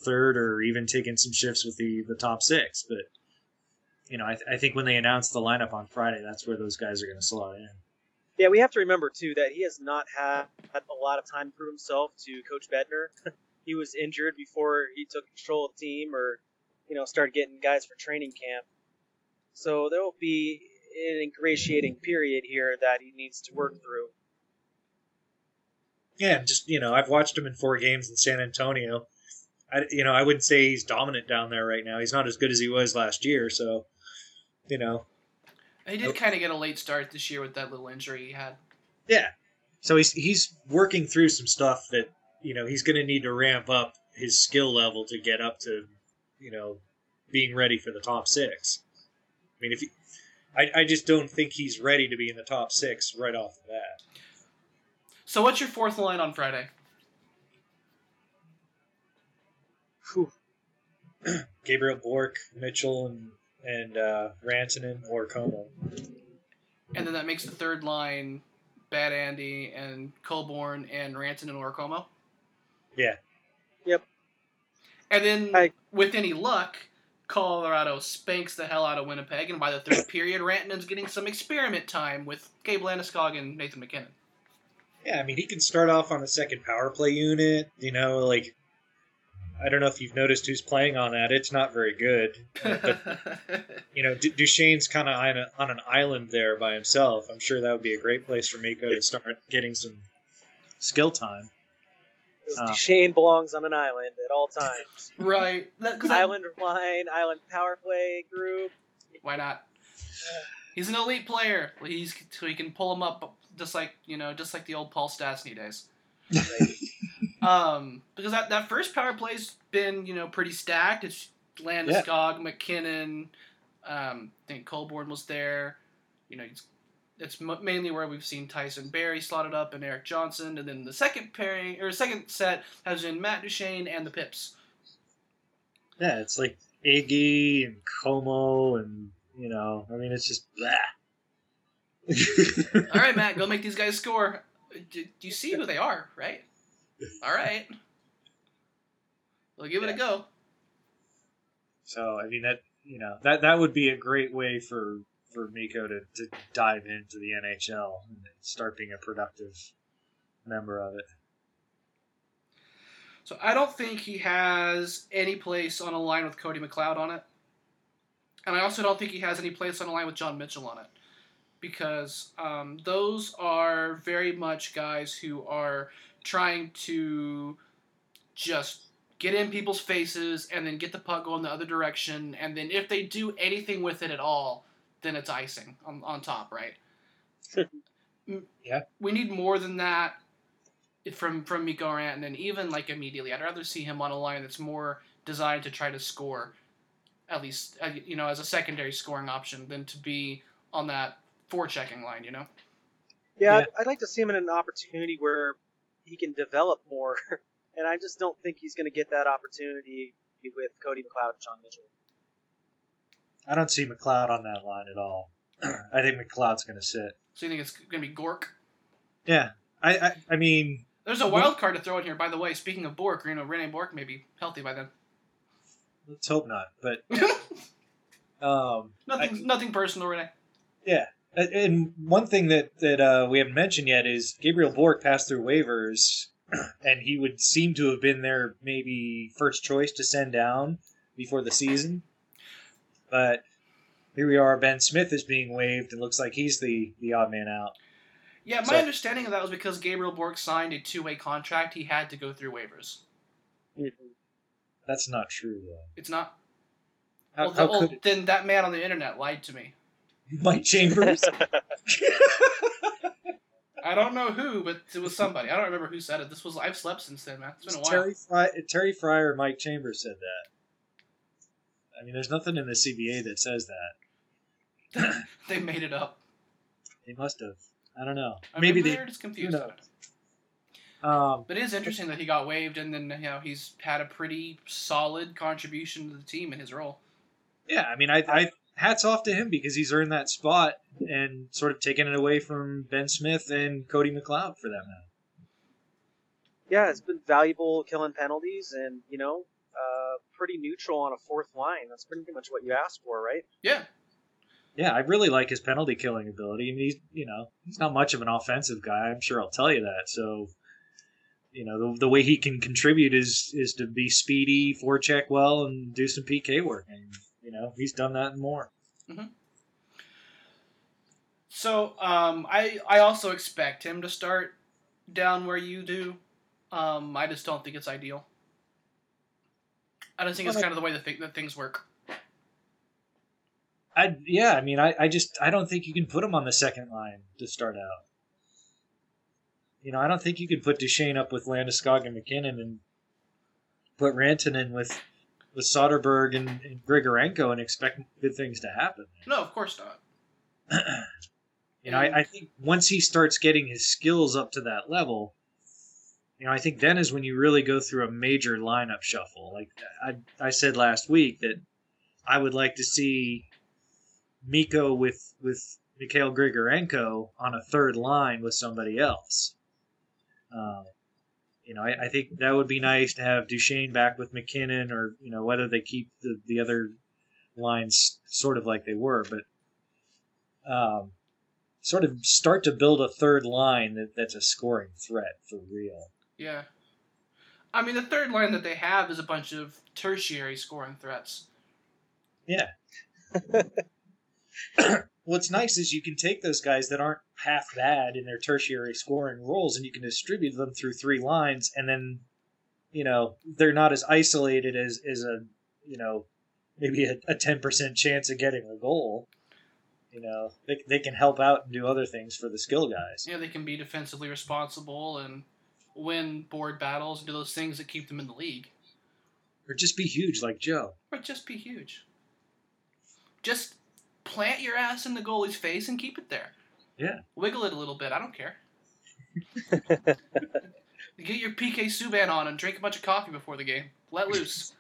third or even taking some shifts with the, the top six. But, you know, I, th- I think when they announce the lineup on Friday, that's where those guys are going to slot in. Yeah, we have to remember, too, that he has not had a lot of time for himself to Coach Bednar. He was injured before he took control of the team or you know, start getting guys for training camp. So there will be an ingratiating period here that he needs to work through. Yeah, just, you know, I've watched him in four games in San Antonio. I, you know, I wouldn't say he's dominant down there right now. He's not as good as he was last year, so, you know. He did kind of get a late start this year with that little injury he had. Yeah. So he's he's working through some stuff that, you know, he's going to need to ramp up his skill level to get up to, you know, being ready for the top six. I mean, if he, I, I just don't think he's ready to be in the top six right off the bat. So what's your fourth line on Friday? Whew. Gabriel Bourque, Mitchell, and, and uh, Rantanen or Comeau. And then that makes the third line Bad Andy and Colborne and Rantanen or Comeau? Yeah. Yep. And then, Hi. with any luck, Colorado spanks the hell out of Winnipeg, and by the third period, Rantanen's getting some experiment time with Gabe Landeskog and Nathan McKinnon. Yeah, I mean, he can start off on the second power play unit, you know, like, I don't know if you've noticed who's playing on that. It's not very good. But, you know, D- Duchene's kind of on, on an island there by himself. I'm sure that would be a great place for Mikko to start getting some skill time. Uh, Duchene belongs on an island at all times. Right. That, island line, island power play group. Why not? He's an elite player. He's so he can pull him up just like you know, just like the old Paul Stastny days. Right? um, because that, that first power play's been you know pretty stacked. It's Landeskog, yeah. McKinnon. Um, I think Colborne was there. You know, it's, it's mainly where we've seen Tyson Barrie slotted up and Eric Johnson, and then the second pairing or second set has been Matt Duchene and the Pips. Yeah, it's like Iggy and Comeau and you know, I mean, it's just blah. All right, Matt, go make these guys score. Do you see who they are, right? All right. We'll give yeah. it a go. So, I mean, that, you know, that, that would be a great way for, for Mikko to, to dive into the N H L and start being a productive member of it. So I don't think he has any place on a line with Cody McLeod on it. And I also don't think he has any place on a line with John Mitchell on it. Because um, those are very much guys who are trying to just get in people's faces and then get the puck going the other direction. And then if they do anything with it at all, then it's icing on, on top, right? Sure. Yeah. We need more than that from from Mikko Rantanen, even like immediately. I'd rather see him on a line that's more designed to try to score, at least, you know, as a secondary scoring option, than to be on that forechecking line, you know? Yeah, yeah. I'd like to see him in an opportunity where he can develop more, and I just don't think he's going to get that opportunity with Cody McLeod and John Mitchell. I don't see McLeod on that line at all. I think McLeod's going to sit. So you think it's going to be Gork? Yeah. I, I, I mean... There's a wild card to throw in here, by the way. Speaking of Bork, you know, Rene Bork may be healthy by then. Let's hope not, but... um, nothing I, nothing personal, Rene. Yeah. And one thing that, that uh, we haven't mentioned yet is Gabriel Bork passed through waivers, and he would seem to have been their maybe first choice to send down before the season. But here we are, Ben Smith is being waived, and looks like he's the, the odd man out. Yeah, my so, understanding of that was because Gabriel Bork signed a two-way contract, he had to go through waivers. That's not true, though. It's not? How, well, how well, could then that man on the internet lied to me. Mike Chambers? I don't know who, but it was somebody. I don't remember who said it. This was I've slept since then, man. It's been a while. Terry Fry, Terry Fryer and Mike Chambers said that. I mean, there's nothing in the C B A that says that. They made it up. They must have. I don't know. I Maybe they're just confused. Um, but it is interesting that he got waived, and then, you know, he's had a pretty solid contribution to the team in his role. Yeah, I mean, I, I hats off to him because he's earned that spot and sort of taken it away from Ben Smith and Cody McLeod for that matter. Yeah, it's been valuable killing penalties, and you know, uh, pretty neutral on a fourth line. That's pretty much what you asked for, right? Yeah. Yeah, I really like his penalty killing ability. I mean, he's, you know, he's not much of an offensive guy. I'm sure I'll tell you that. So, you know, the, the way he can contribute is is to be speedy, forecheck well, and do some P K work. And, you know, he's done that and more. Mm-hmm. So um, I I also expect him to start down where you do. Um, I just don't think it's ideal. I just think it's kind of the way that, th- that things work. I, yeah, I mean, I, I just I don't think you can put him on the second line to start out. You know, I don't think you can put Duchene up with Landeskog and McKinnon and put Rantanen with with Söderberg and, and Grigorenko and expect good things to happen. No, of course not. You know, I, I think once he starts getting his skills up to that level, you know, I think then is when you really go through a major lineup shuffle. Like I I said last week that I would like to see Mikko with with Mikhail Grigorenko on a third line with somebody else. Um, you know, I, I think that would be nice to have Duchene back with McKinnon, or you know, whether they keep the, the other lines sort of like they were, but um, sort of start to build a third line that, that's a scoring threat for real. Yeah, I mean the third line that they have is a bunch of tertiary scoring threats. Yeah. What's nice is you can take those guys that aren't half bad in their tertiary scoring roles and you can distribute them through three lines, and then, you know, they're not as isolated as, as a, you know, maybe a, a ten percent chance of getting a goal. You know, they they can help out and do other things for the skill guys. Yeah, they can be defensively responsible and win board battles and do those things that keep them in the league. Or just be huge like Joe. Or just be huge. Just... plant your ass in the goalie's face and keep it there. Yeah. Wiggle it a little bit. I don't care. Get your P K Subban on and drink a bunch of coffee before the game. Let loose.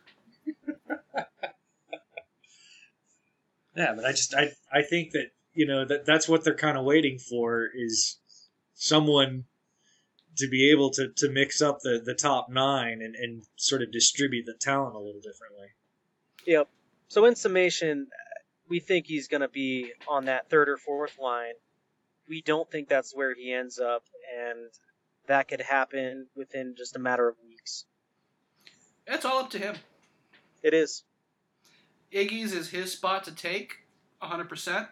Yeah, but I just I I think that, you know, that that's what they're kind of waiting for, is someone to be able to, to mix up the, the top nine and, and sort of distribute the talent a little differently. Yep. So in summation, we think he's going to be on that third or fourth line. We don't think that's where he ends up, and that could happen within just a matter of weeks. That's all up to him. It is. Iggy's is his spot to take, one hundred percent.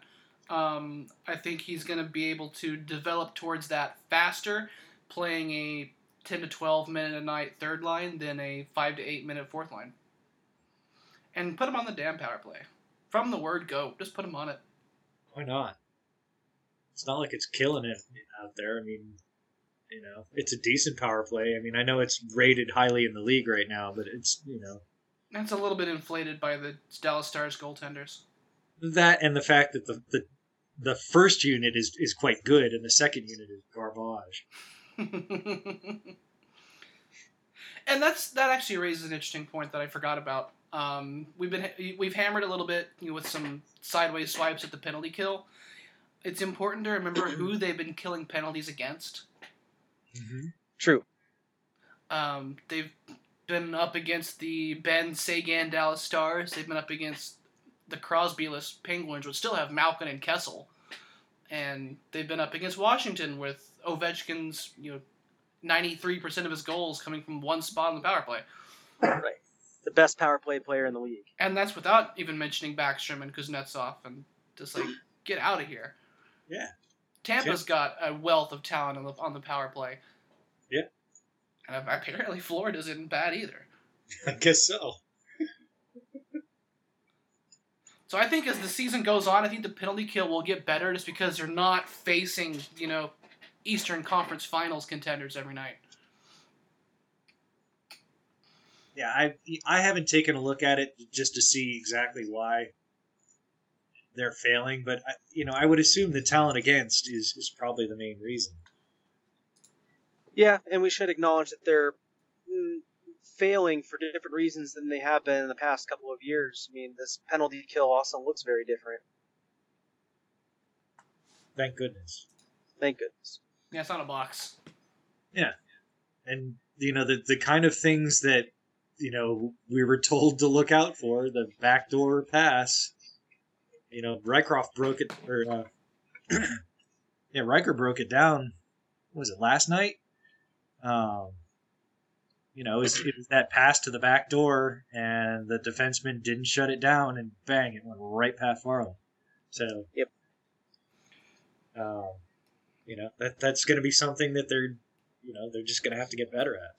Um, I think he's going to be able to develop towards that faster, playing a ten to twelve minute a night third line than a five to eight minute fourth line. And put him on the damn power play. From the word go, just put him on it. Why not? It's not like it's killing it out there. I mean, you know, it's a decent power play. I mean, I know it's rated highly in the league right now, but it's, you know. That's a little bit inflated by the Dallas Stars goaltenders. That and the fact that the the, the first unit is, is quite good and the second unit is garbage. And that's that actually raises an interesting point that I forgot about. Um, we've been we've hammered a little bit, you know, with some sideways swipes at the penalty kill. It's important to remember who they've been killing penalties against. Mm-hmm. True. Um, they've been up against the Ben Sagan Dallas Stars. They've been up against the Crosby-less Penguins, which still have Malkin and Kessel. And they've been up against Washington with Ovechkin's, you know, ninety-three percent of his goals coming from one spot on the power play. Right. The best power play player in the league. And that's without even mentioning Backstrom and Kuznetsov and just like, get out of here. Yeah. Tampa's yeah. got a wealth of talent on the, on the power play. Yeah. And apparently Florida's isn't bad either. I guess so. So I think as the season goes on, I think the penalty kill will get better just because they're not facing, you know, Eastern Conference Finals contenders every night. Yeah, I I haven't taken a look at it just to see exactly why they're failing, but I, you know, I would assume the talent against is, is probably the main reason. Yeah, and we should acknowledge that they're failing for different reasons than they have been in the past couple of years. I mean, this penalty kill also looks very different. Thank goodness. Thank goodness. Yeah, it's on a box. Yeah. And, you know, the, the kind of things that, you know, we were told to look out for, the backdoor pass, you know, Rycroft broke it, or, uh, yeah, Riker broke it down, what was it, last night? Um, You know, it was, it was that pass to the back door, and the defenseman didn't shut it down, and bang, it went right past Varlamov. So, yep. Um, you know, that that's going to be something that they're, you know, they're just going to have to get better at.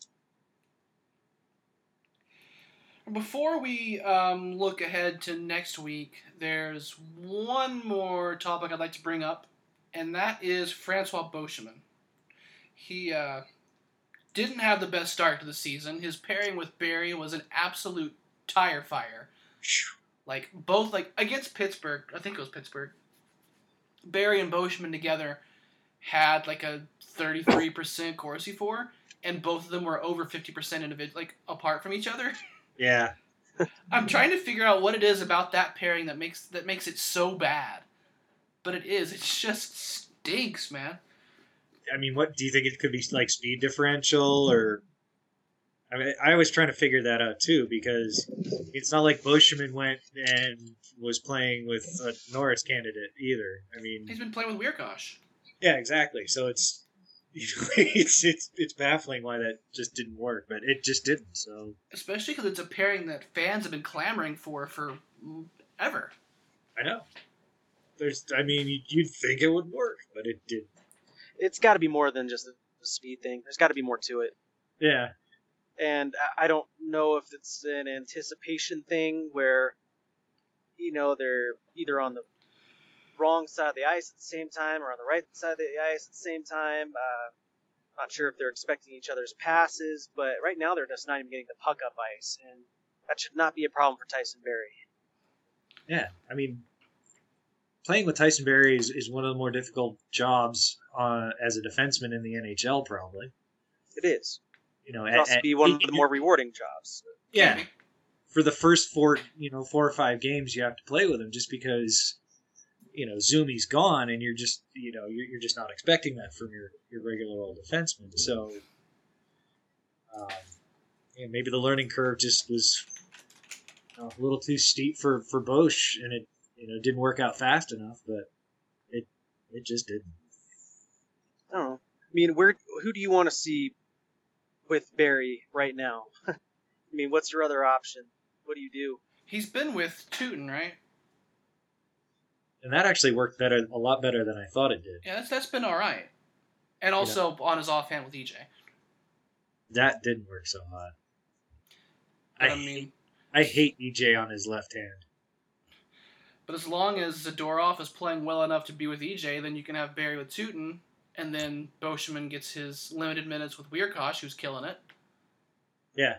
Before we um, look ahead to next week, there's one more topic I'd like to bring up, and that is Francois Beauchemin. He, uh... didn't have the best start to the season. His pairing with Barrie was an absolute tire fire. Like, both, like, against Pittsburgh, I think it was Pittsburgh, Barrie and Beauchemin together had, like, a thirty-three percent Corsi four, and both of them were over fifty percent individual, like, apart from each other. Yeah. I'm trying to figure out what it is about that pairing that makes that makes it so bad. But it is. It just stinks, man. I mean, what do you think it could be, like, speed differential, or? I mean, I was trying to figure that out too, because it's not like Beauchemin went and was playing with a Norris candidate either. I mean, he's been playing with Wiercioch. Yeah, exactly. So it's it's it's it's baffling why that just didn't work, but it just didn't. So especially because it's a pairing that fans have been clamoring for for ever. I know. There's, I mean, you'd think it would work, but it didn't. It's got to be more than just the speed thing. There's got to be more to it. Yeah. And I don't know if it's an anticipation thing where, you know, they're either on the wrong side of the ice at the same time or on the right side of the ice at the same time. Uh, not sure if they're expecting each other's passes, but right now they're just not even getting the puck up ice, and that should not be a problem for Tyson Barrie. Yeah, I mean, playing with Tyson Barrie is, is one of the more difficult jobs uh, as a defenseman in the N H L, probably. It is. You know, it must be one of the more rewarding jobs. Yeah, for the first four, you know, four or five games, you have to play with him just because, you know, Zumi's gone, and you're just, you know, you're, you're just not expecting that from your, your regular old defenseman. So, um, yeah, maybe the learning curve just was, you know, a little too steep for for Beauche, and it, you know, didn't work out fast enough. But it it just didn't. Oh, I mean, where who do you want to see with Barrie right now? I mean, what's your other option? What do you do? He's been with Tyutin, right? And that actually worked better, a lot better than I thought it did. Yeah, that's, that's been all right. And also you know, on his offhand with E J. That didn't work so hot. I, I mean, hate, I hate E J on his left hand. But as long as Zadorov is playing well enough to be with E J, then you can have Barrie with Tyutin, and then Beauchemin gets his limited minutes with Wiercioch, who's killing it. Yeah.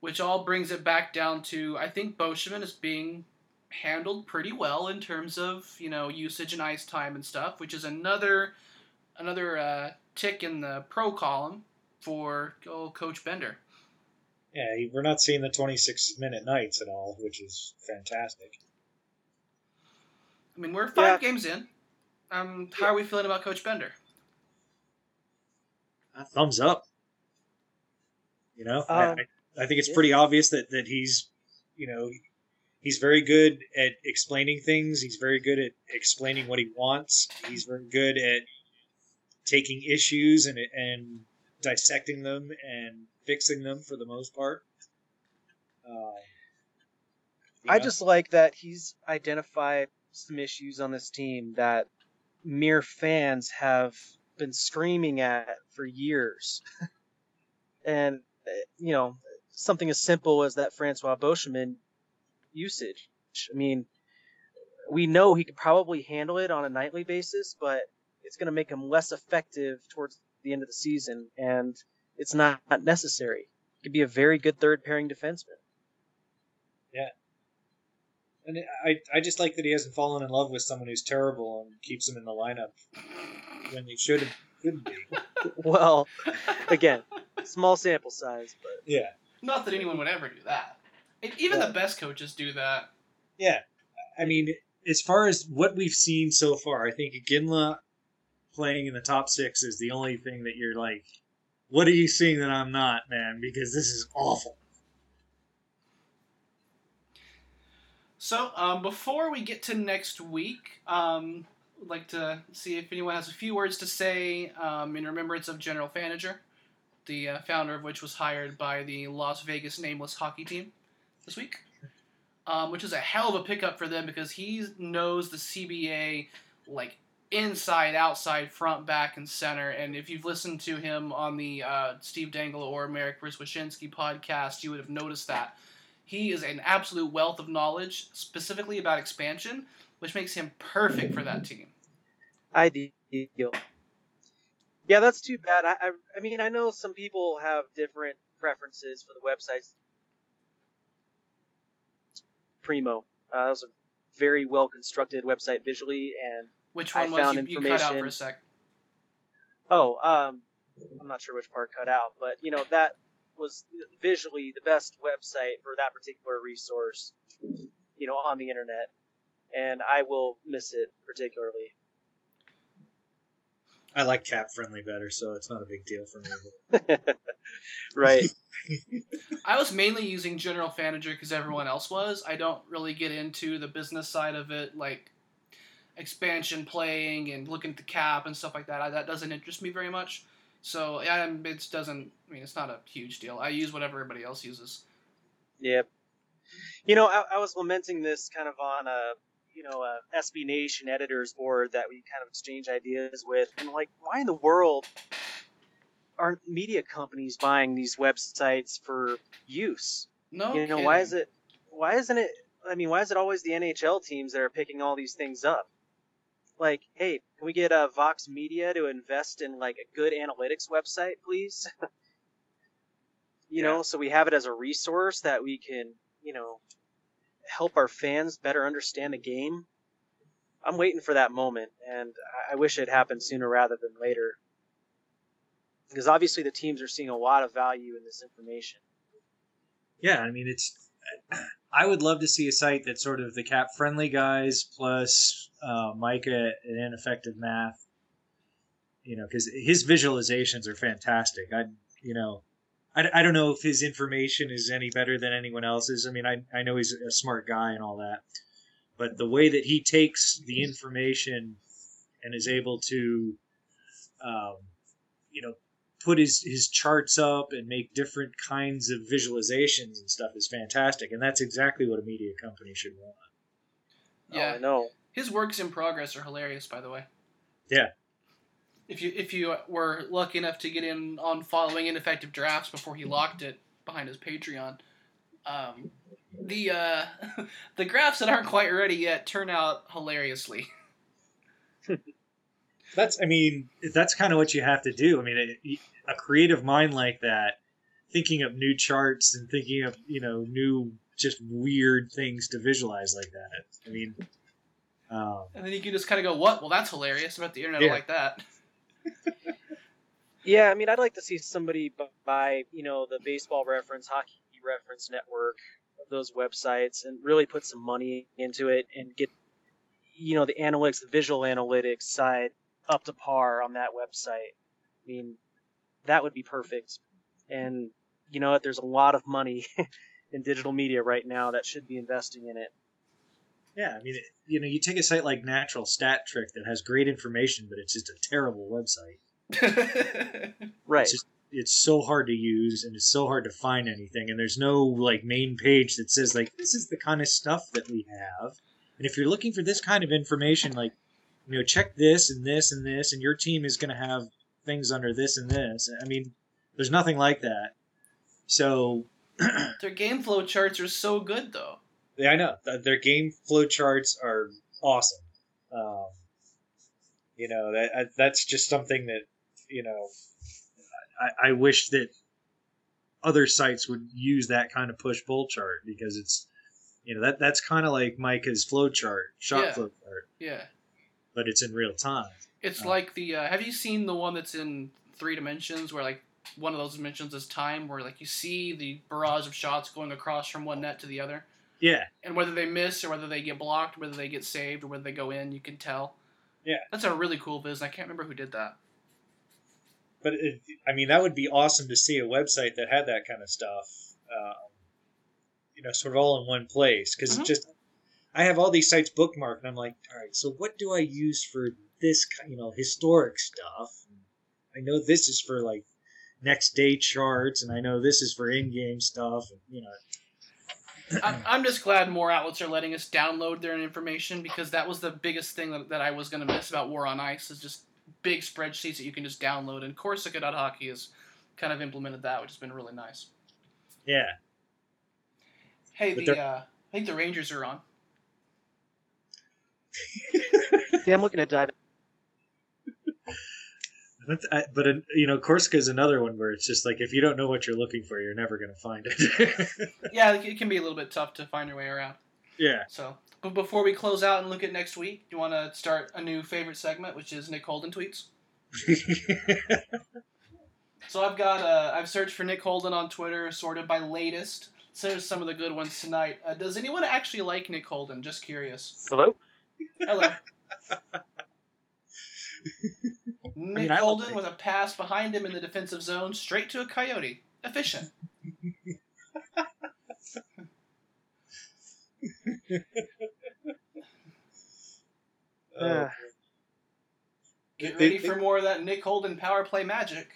Which all brings it back down to, I think Beauchemin is being handled pretty well in terms of, you know, usage and ice time and stuff, which is another another uh, tick in the pro column for oh, Coach Bednar. Yeah, we're not seeing the twenty-six minute nights at all, which is fantastic. I mean, we're five yeah. games in. Um, how yeah. are we feeling about Coach Bednar? Uh, thumbs up. You know, uh, I, I think it's yeah. pretty obvious that, that he's, you know, he's very good at explaining things. He's very good at explaining what he wants. He's very good at taking issues and and dissecting them and fixing them for the most part. Uh, I know. just like that he's identified some issues on this team that mere fans have been screaming at for years. And, you know, something as simple as that Francois Beauchemin usage. I mean, we know he could probably handle it on a nightly basis, but it's going to make him less effective towards the end of the season, and it's not, not necessary. He could be a very good third pairing defenseman. Yeah. And I I just like that he hasn't fallen in love with someone who's terrible and keeps him in the lineup when they should have, shouldn't be. Well, again, small sample size, but yeah. Not that anyone would ever do that. Even well, the best coaches do that. Yeah. I mean, as far as what we've seen so far, I think Iginla playing in the top six is the only thing that you're like, what are you seeing that I'm not, man? Because this is awful. So um, before we get to next week, um, I'd like to see if anyone has a few words to say um, in remembrance of General Fanager, the uh, founder of which was hired by the Las Vegas Nameless hockey team this week, um, which is a hell of a pickup for them because he knows the C B A like inside, outside, front, back, and center. And if you've listened to him on the uh, Steve Dangle or Marek Priswashinsky podcast, you would have noticed that he is an absolute wealth of knowledge, specifically about expansion, which makes him perfect for that team. Ideal. Yeah, that's too bad. I, I, I mean, I know some people have different preferences for the websites. Primo. Uh, that was a very well constructed website visually, and which one I was found you, information. You cut out for a sec? Oh, um, I'm not sure which part cut out, but you know that was visually the best website for that particular resource, you know, on the internet, and I will miss it particularly. I like Cap Friendly better, so it's not a big deal for me. Right. I was mainly using General Fanager because everyone else was. I don't really get into the business side of it, like expansion playing and looking at the cap and stuff like that. I, that doesn't interest me very much. So yeah, it doesn't. I mean, it's not a huge deal. I use whatever everybody else uses. Yep. You know, I, I was lamenting this kind of on a. you know, uh, S B Nation editors board that we kind of exchange ideas with. And like, why in the world aren't media companies buying these websites for use? No, you know, kidding. why is it, why isn't it, I mean, why is it always the N H L teams that are picking all these things up? Like, hey, can we get a uh, Vox Media to invest in like a good analytics website, please? you yeah. know, so we have it as a resource that we can, you know, help our fans better understand the game. I'm waiting for that moment, and I wish it happened sooner rather than later. Because obviously the teams are seeing a lot of value in this information. Yeah, I mean, it's. I would love to see a site that's sort of the cap friendly guys plus uh, Micah and Ineffective Math. You know, because his visualizations are fantastic. I, you know, I, I don't know if his information is any better than anyone else's. I mean, I I know he's a smart guy and all that, but the way that he takes the information and is able to, um, you know, put his, his charts up and make different kinds of visualizations and stuff is fantastic. And that's exactly what a media company should want. Yeah, oh, I know. His works in progress are hilarious, by the way. Yeah. If you if you were lucky enough to get in on following Ineffective Drafts before he locked it behind his Patreon, um, the uh, the graphs that aren't quite ready yet turn out hilariously. That's I mean that's kind of what you have to do. I mean, a, a creative mind like that, thinking up new charts and thinking of you know new just weird things to visualize like that. I mean, um, and then you can just kind of go, "What? Well, that's hilarious." About the internet, yeah. I like that. Yeah, I mean, I'd like to see somebody buy, you know, the Baseball Reference, Hockey Reference Network, those websites, and really put some money into it and get, you know, the analytics, the visual analytics side up to par on that website. I mean, that would be perfect. And you know what? There's a lot of money in digital media right now that should be investing in it. Yeah, I mean, it, you know, you take a site like Natural Stat Trick that has great information, but it's just a terrible website. Right. It's, just, it's so hard to use, and it's so hard to find anything, and there's no, like, main page that says, like, this is the kind of stuff that we have. And if you're looking for this kind of information, like, you know, check this and this and this, and your team is going to have things under this and this. I mean, there's nothing like that. So... Their game flow charts are so good, though. Yeah, I know. Their game flow charts are awesome. Um, you know, that that's just something that, you know, I, I wish that other sites would use that kind of push-pull chart, because it's, you know, that that's kind of like Micah's flow chart, shot yeah. flow chart. Yeah. But it's in real time. It's um, like the, uh, have you seen the one that's in three dimensions where, like, one of those dimensions is time, where, like, you see the barrage of shots going across from one net to the other? Yeah. And whether they miss or whether they get blocked, whether they get saved or whether they go in, you can tell. Yeah. That's a really cool viz. I can't remember who did that. But, it, I mean, that would be awesome to see a website that had that kind of stuff, um, you know, sort of all in one place. Because mm-hmm. just, I have all these sites bookmarked, and I'm like, all right, so what do I use for this, you know, historic stuff? I know this is for, like, next day charts, and I know this is for in-game stuff, and, you know... I'm just glad more outlets are letting us download their information, because that was the biggest thing that, that I was going to miss about War on Ice, is just big spreadsheets that you can just download. And Corsica dot hockey has kind of implemented that, which has been really nice. Yeah. Hey, but the uh, I think the Rangers are on. See, I'm looking at diving. But, but, you know, Corsica is another one where it's just like, if you don't know what you're looking for, you're never going to find it. Yeah, it can be a little bit tough to find your way around. Yeah. So, but before we close out and look at next week, do you want to start a new favorite segment, which is Nick Holden Tweets? So I've got, uh, I've searched for Nick Holden on Twitter, sorted by latest. So there's some of the good ones tonight. Uh, does anyone actually like Nick Holden? Just curious. Hello? Hello. Nick I mean, Holden with a pass behind him in the defensive zone, straight to a Coyote. Efficient. uh, Get ready they, for they, more of that Nick Holden power play magic.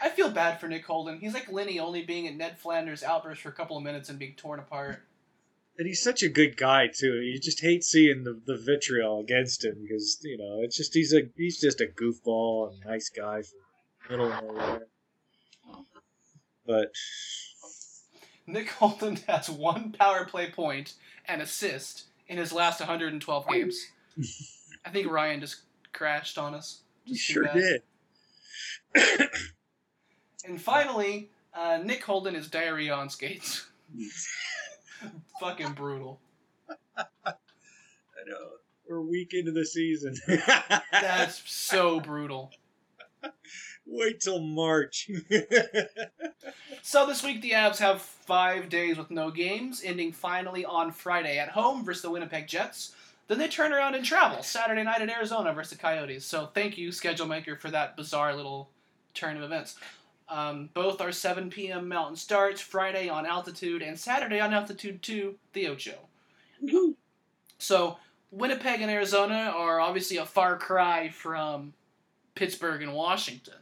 I feel bad for Nick Holden. He's like Lenny, only being at Ned Flanders' outburst for a couple of minutes and being torn apart. And he's such a good guy too. You just hate seeing the, the vitriol against him, because you know it's just he's a he's just a goofball and nice guy for middle of nowhere. But Nick Holden has one power play point and assist in his last one hundred twelve games. I think Ryan just crashed on us. He sure did. And finally, uh, Nick Holden is diarrhea on skates. Fucking brutal. I know. We're a week into the season. That's so brutal. Wait till March. So this week the Avs have five days with no games, ending finally on Friday at home versus the Winnipeg Jets. Then they turn around and travel Saturday night in Arizona versus the Coyotes. So thank you, schedule maker, for that bizarre little turn of events. Um, both are seven p.m. Mountain starts, Friday on Altitude, and Saturday on Altitude two, the Ocho. Mm-hmm. So Winnipeg and Arizona are obviously a far cry from Pittsburgh and Washington.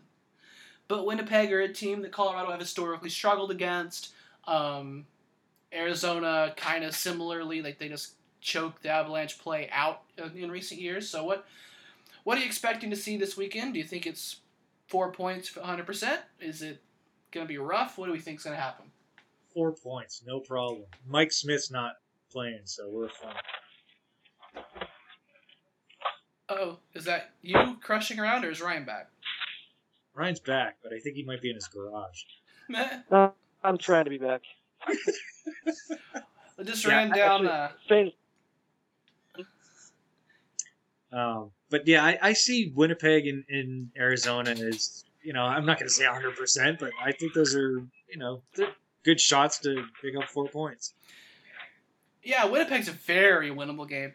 But Winnipeg are a team that Colorado have historically struggled against. Um, Arizona kind of similarly, like they just choked the Avalanche play out in recent years. So what what are you expecting to see this weekend? Do you think it's four points for one hundred percent? Is it going to be rough? What do we think is going to happen? Four points, no problem. Mike Smith's not playing, so we're fine. Uh-oh, is that you crushing around, or is Ryan back? Ryan's back, but I think he might be in his garage. Uh, I'm trying to be back. I just yeah, ran down... Actually, uh... um, but yeah, I, I see Winnipeg and, and Arizona as, you know, I'm not going to say one hundred percent, but I think those are, you know, good shots to pick up four points. Yeah, Winnipeg's a very winnable game.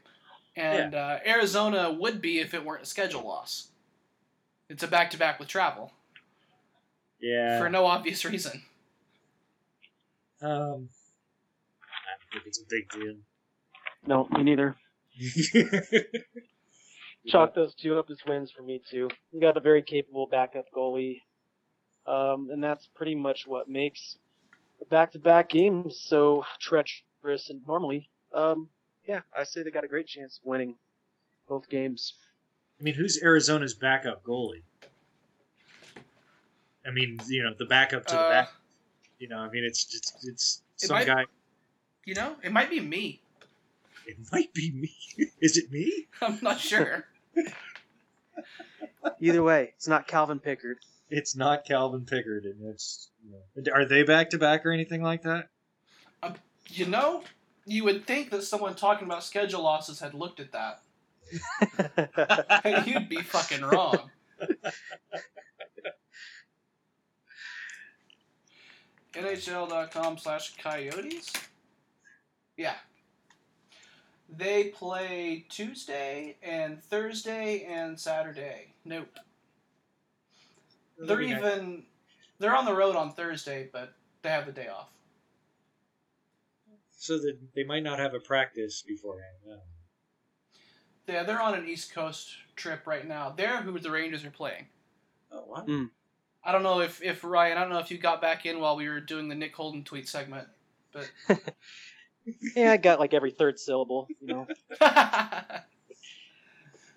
And yeah. uh, Arizona would be if it weren't a schedule loss. It's a back-to-back with travel. Yeah. For no obvious reason. Um, I don't think it's a big deal. No, me neither. Chalk those two up as wins for me, too. We got a very capable backup goalie. Um, and that's pretty much what makes the back-to-back games so treacherous and normally. Um, yeah, I say they got a great chance of winning both games. I mean, who's Arizona's backup goalie? I mean, you know, the backup to uh, the back. You know, I mean, it's just, it's some it might, guy. You know, it might be me. It might be me. Is it me? I'm not sure. Either way, it's not Calvin Pickard. It's not Calvin Pickard, and it's. You know, are they back to back or anything like that? Uh, you know, you would think that someone talking about schedule losses had looked at that. You'd be fucking wrong. N H L dot com slash Coyotes? Yeah. They play Tuesday and Thursday and Saturday. Nope. They're even... They're on the road on Thursday, but they have the day off. So that they might not have a practice beforehand, no. Yeah, they're on an East Coast trip right now. They're who the Rangers are playing. Oh, wow. Mm. I don't know if, if, Ryan, I don't know if you got back in while we were doing the Nick Holden tweet segment. But yeah, I got like every third syllable, you know. Nah,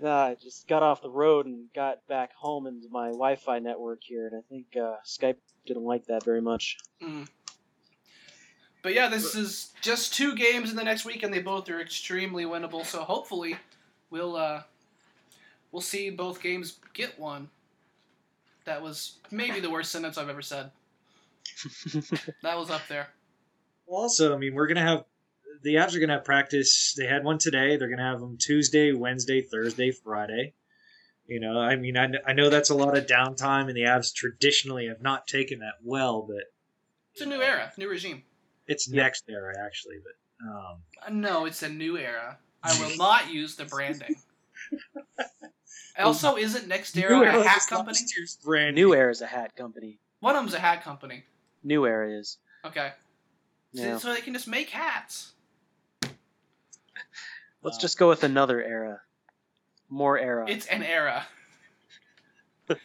I just got off the road and got back home into my Wi-Fi network here, and I think uh, Skype didn't like that very much. Mm. But yeah, this is just two games in the next week, and they both are extremely winnable, so hopefully... We'll uh, we'll see both games get one. That was maybe the worst sentence I've ever said. That was up there. Well, also, I mean, we're gonna have the Avs are gonna have practice. They had one today. They're gonna have them Tuesday, Wednesday, Thursday, Friday. You know, I mean, I I know that's a lot of downtime, and the Avs traditionally have not taken that well, but it's a new era, new regime. It's yeah. next era, actually, but um. No, it's a new era. I will not use the branding. Also, isn't Nextera a hat company? Brand new Era is a hat company. One of them's a hat company. New Era is. Okay. Yeah. So they can just make hats. Let's um, just go with another era. More era. It's an era. But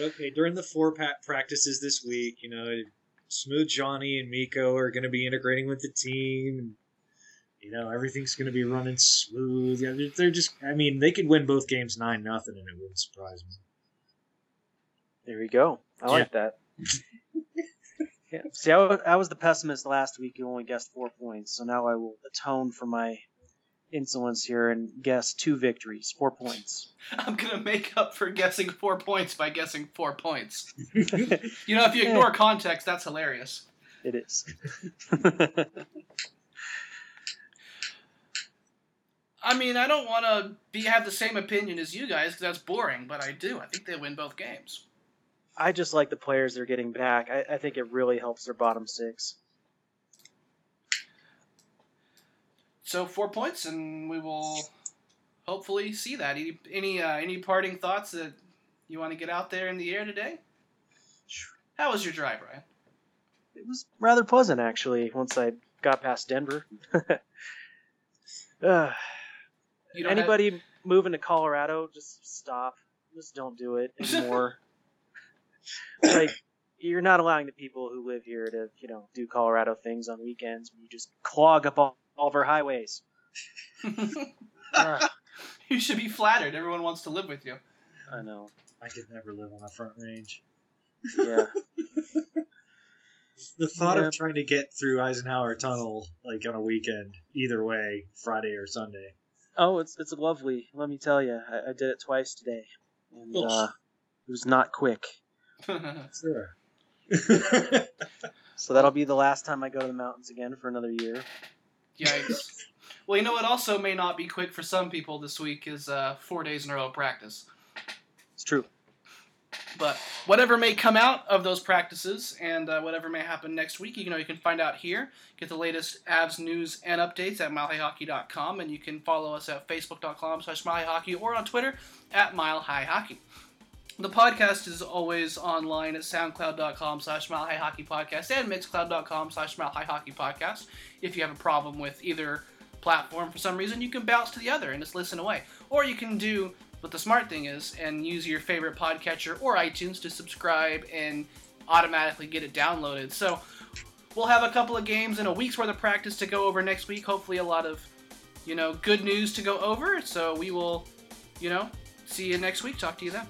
okay, during the four pack practices this week, you know, Smooth Johnny and Mikko are going to be integrating with the team. You know, everything's going to be running smooth. Yeah, they're, they're just, I mean, they could win both games nine nothing, and it wouldn't surprise me. There we go. I yeah. like that. Yeah. See, I was, I was the pessimist last week who only guessed four points, so now I will atone for my insolence here and guess two victories, four points. I'm going to make up for guessing four points by guessing four points. You know, if you ignore yeah. context, that's hilarious. It is. I mean, I don't want to be have the same opinion as you guys because that's boring, but I do. I think they win both games. I just like the players they're getting back. I, I think it really helps their bottom six. So four points, and we will hopefully see that. Any any, uh, any parting thoughts that you want to get out there in the air today? How was your drive, Ryan? It was rather pleasant, actually, once I got past Denver. uh, anybody have... moving to Colorado, just stop. Just don't do it anymore. Like, you're not allowing the people who live here to, you know, do Colorado things on weekends. You just clog up all, all of our highways. uh, you should be flattered. Everyone wants to live with you. I know. I could never live on the Front Range. Yeah. The thought yeah. of trying to get through Eisenhower Tunnel, like, on a weekend, either way, Friday or Sunday. Oh, it's it's lovely. Let me tell you, I, I did it twice today, and uh, it was not quick. Sure. So that'll be the last time I go to the mountains again for another year. Yikes. Well, you know what also may not be quick for some people this week is uh, four days in a row of practice. It's true. But whatever may come out of those practices and uh, whatever may happen next week, you know, you can find out here. Get the latest Avs news and updates at mile high hockey dot com, and you can follow us at facebook dot com slash mile high hockey or on Twitter at mile high hockey. The podcast is always online at soundcloud dot com slash mile high hockey podcast and mixcloud dot com slash mile high hockey podcast. If you have a problem with either platform for some reason, you can bounce to the other and just listen away. Or you can do what the smart thing is and use your favorite podcatcher or iTunes to subscribe and automatically get it downloaded. So we'll have a couple of games and a week's worth of practice to go over next week. Hopefully a lot of, you know, good news to go over. So we will, you know, see you next week. Talk to you then.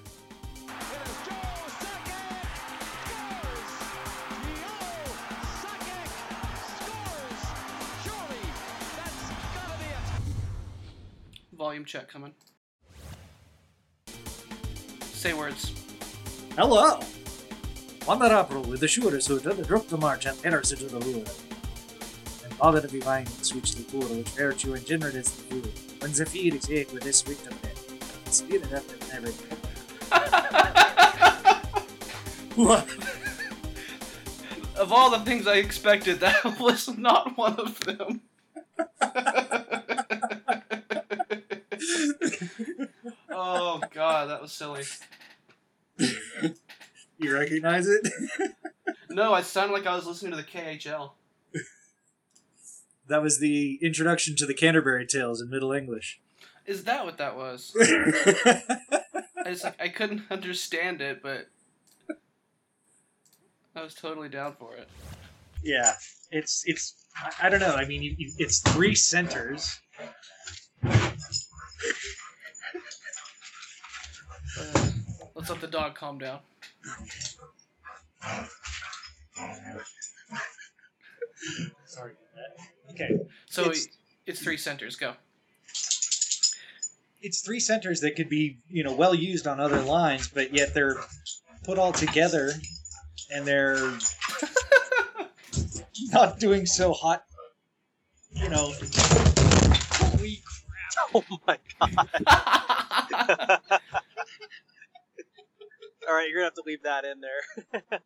Volume check coming. Say words. Hello. Honorable with the shooters who did drop the march and enters into the lure. And bother to be mine to switch the poor which virtue and generate is the lure. When the feed is egg with this victim head, the spirit of the never. Of all the things I expected, that was not one of them. Oh, God, that was silly. You recognize it? No, I sounded like I was listening to the K H L. That was the introduction to the Canterbury Tales in Middle English. Is that what that was? I just like I couldn't understand it, but I was totally down for it. Yeah, it's, it's I, I don't know, I mean, you, you, it's three centers. Uh, let's let the dog calm down. Sorry about that. Okay. So it's, it's three centers. Go. It's three centers that could be, you know, well used on other lines, but yet they're put all together and they're not doing so hot. You know. Holy crap. Oh my God. All right, you're going to have to leave that in there.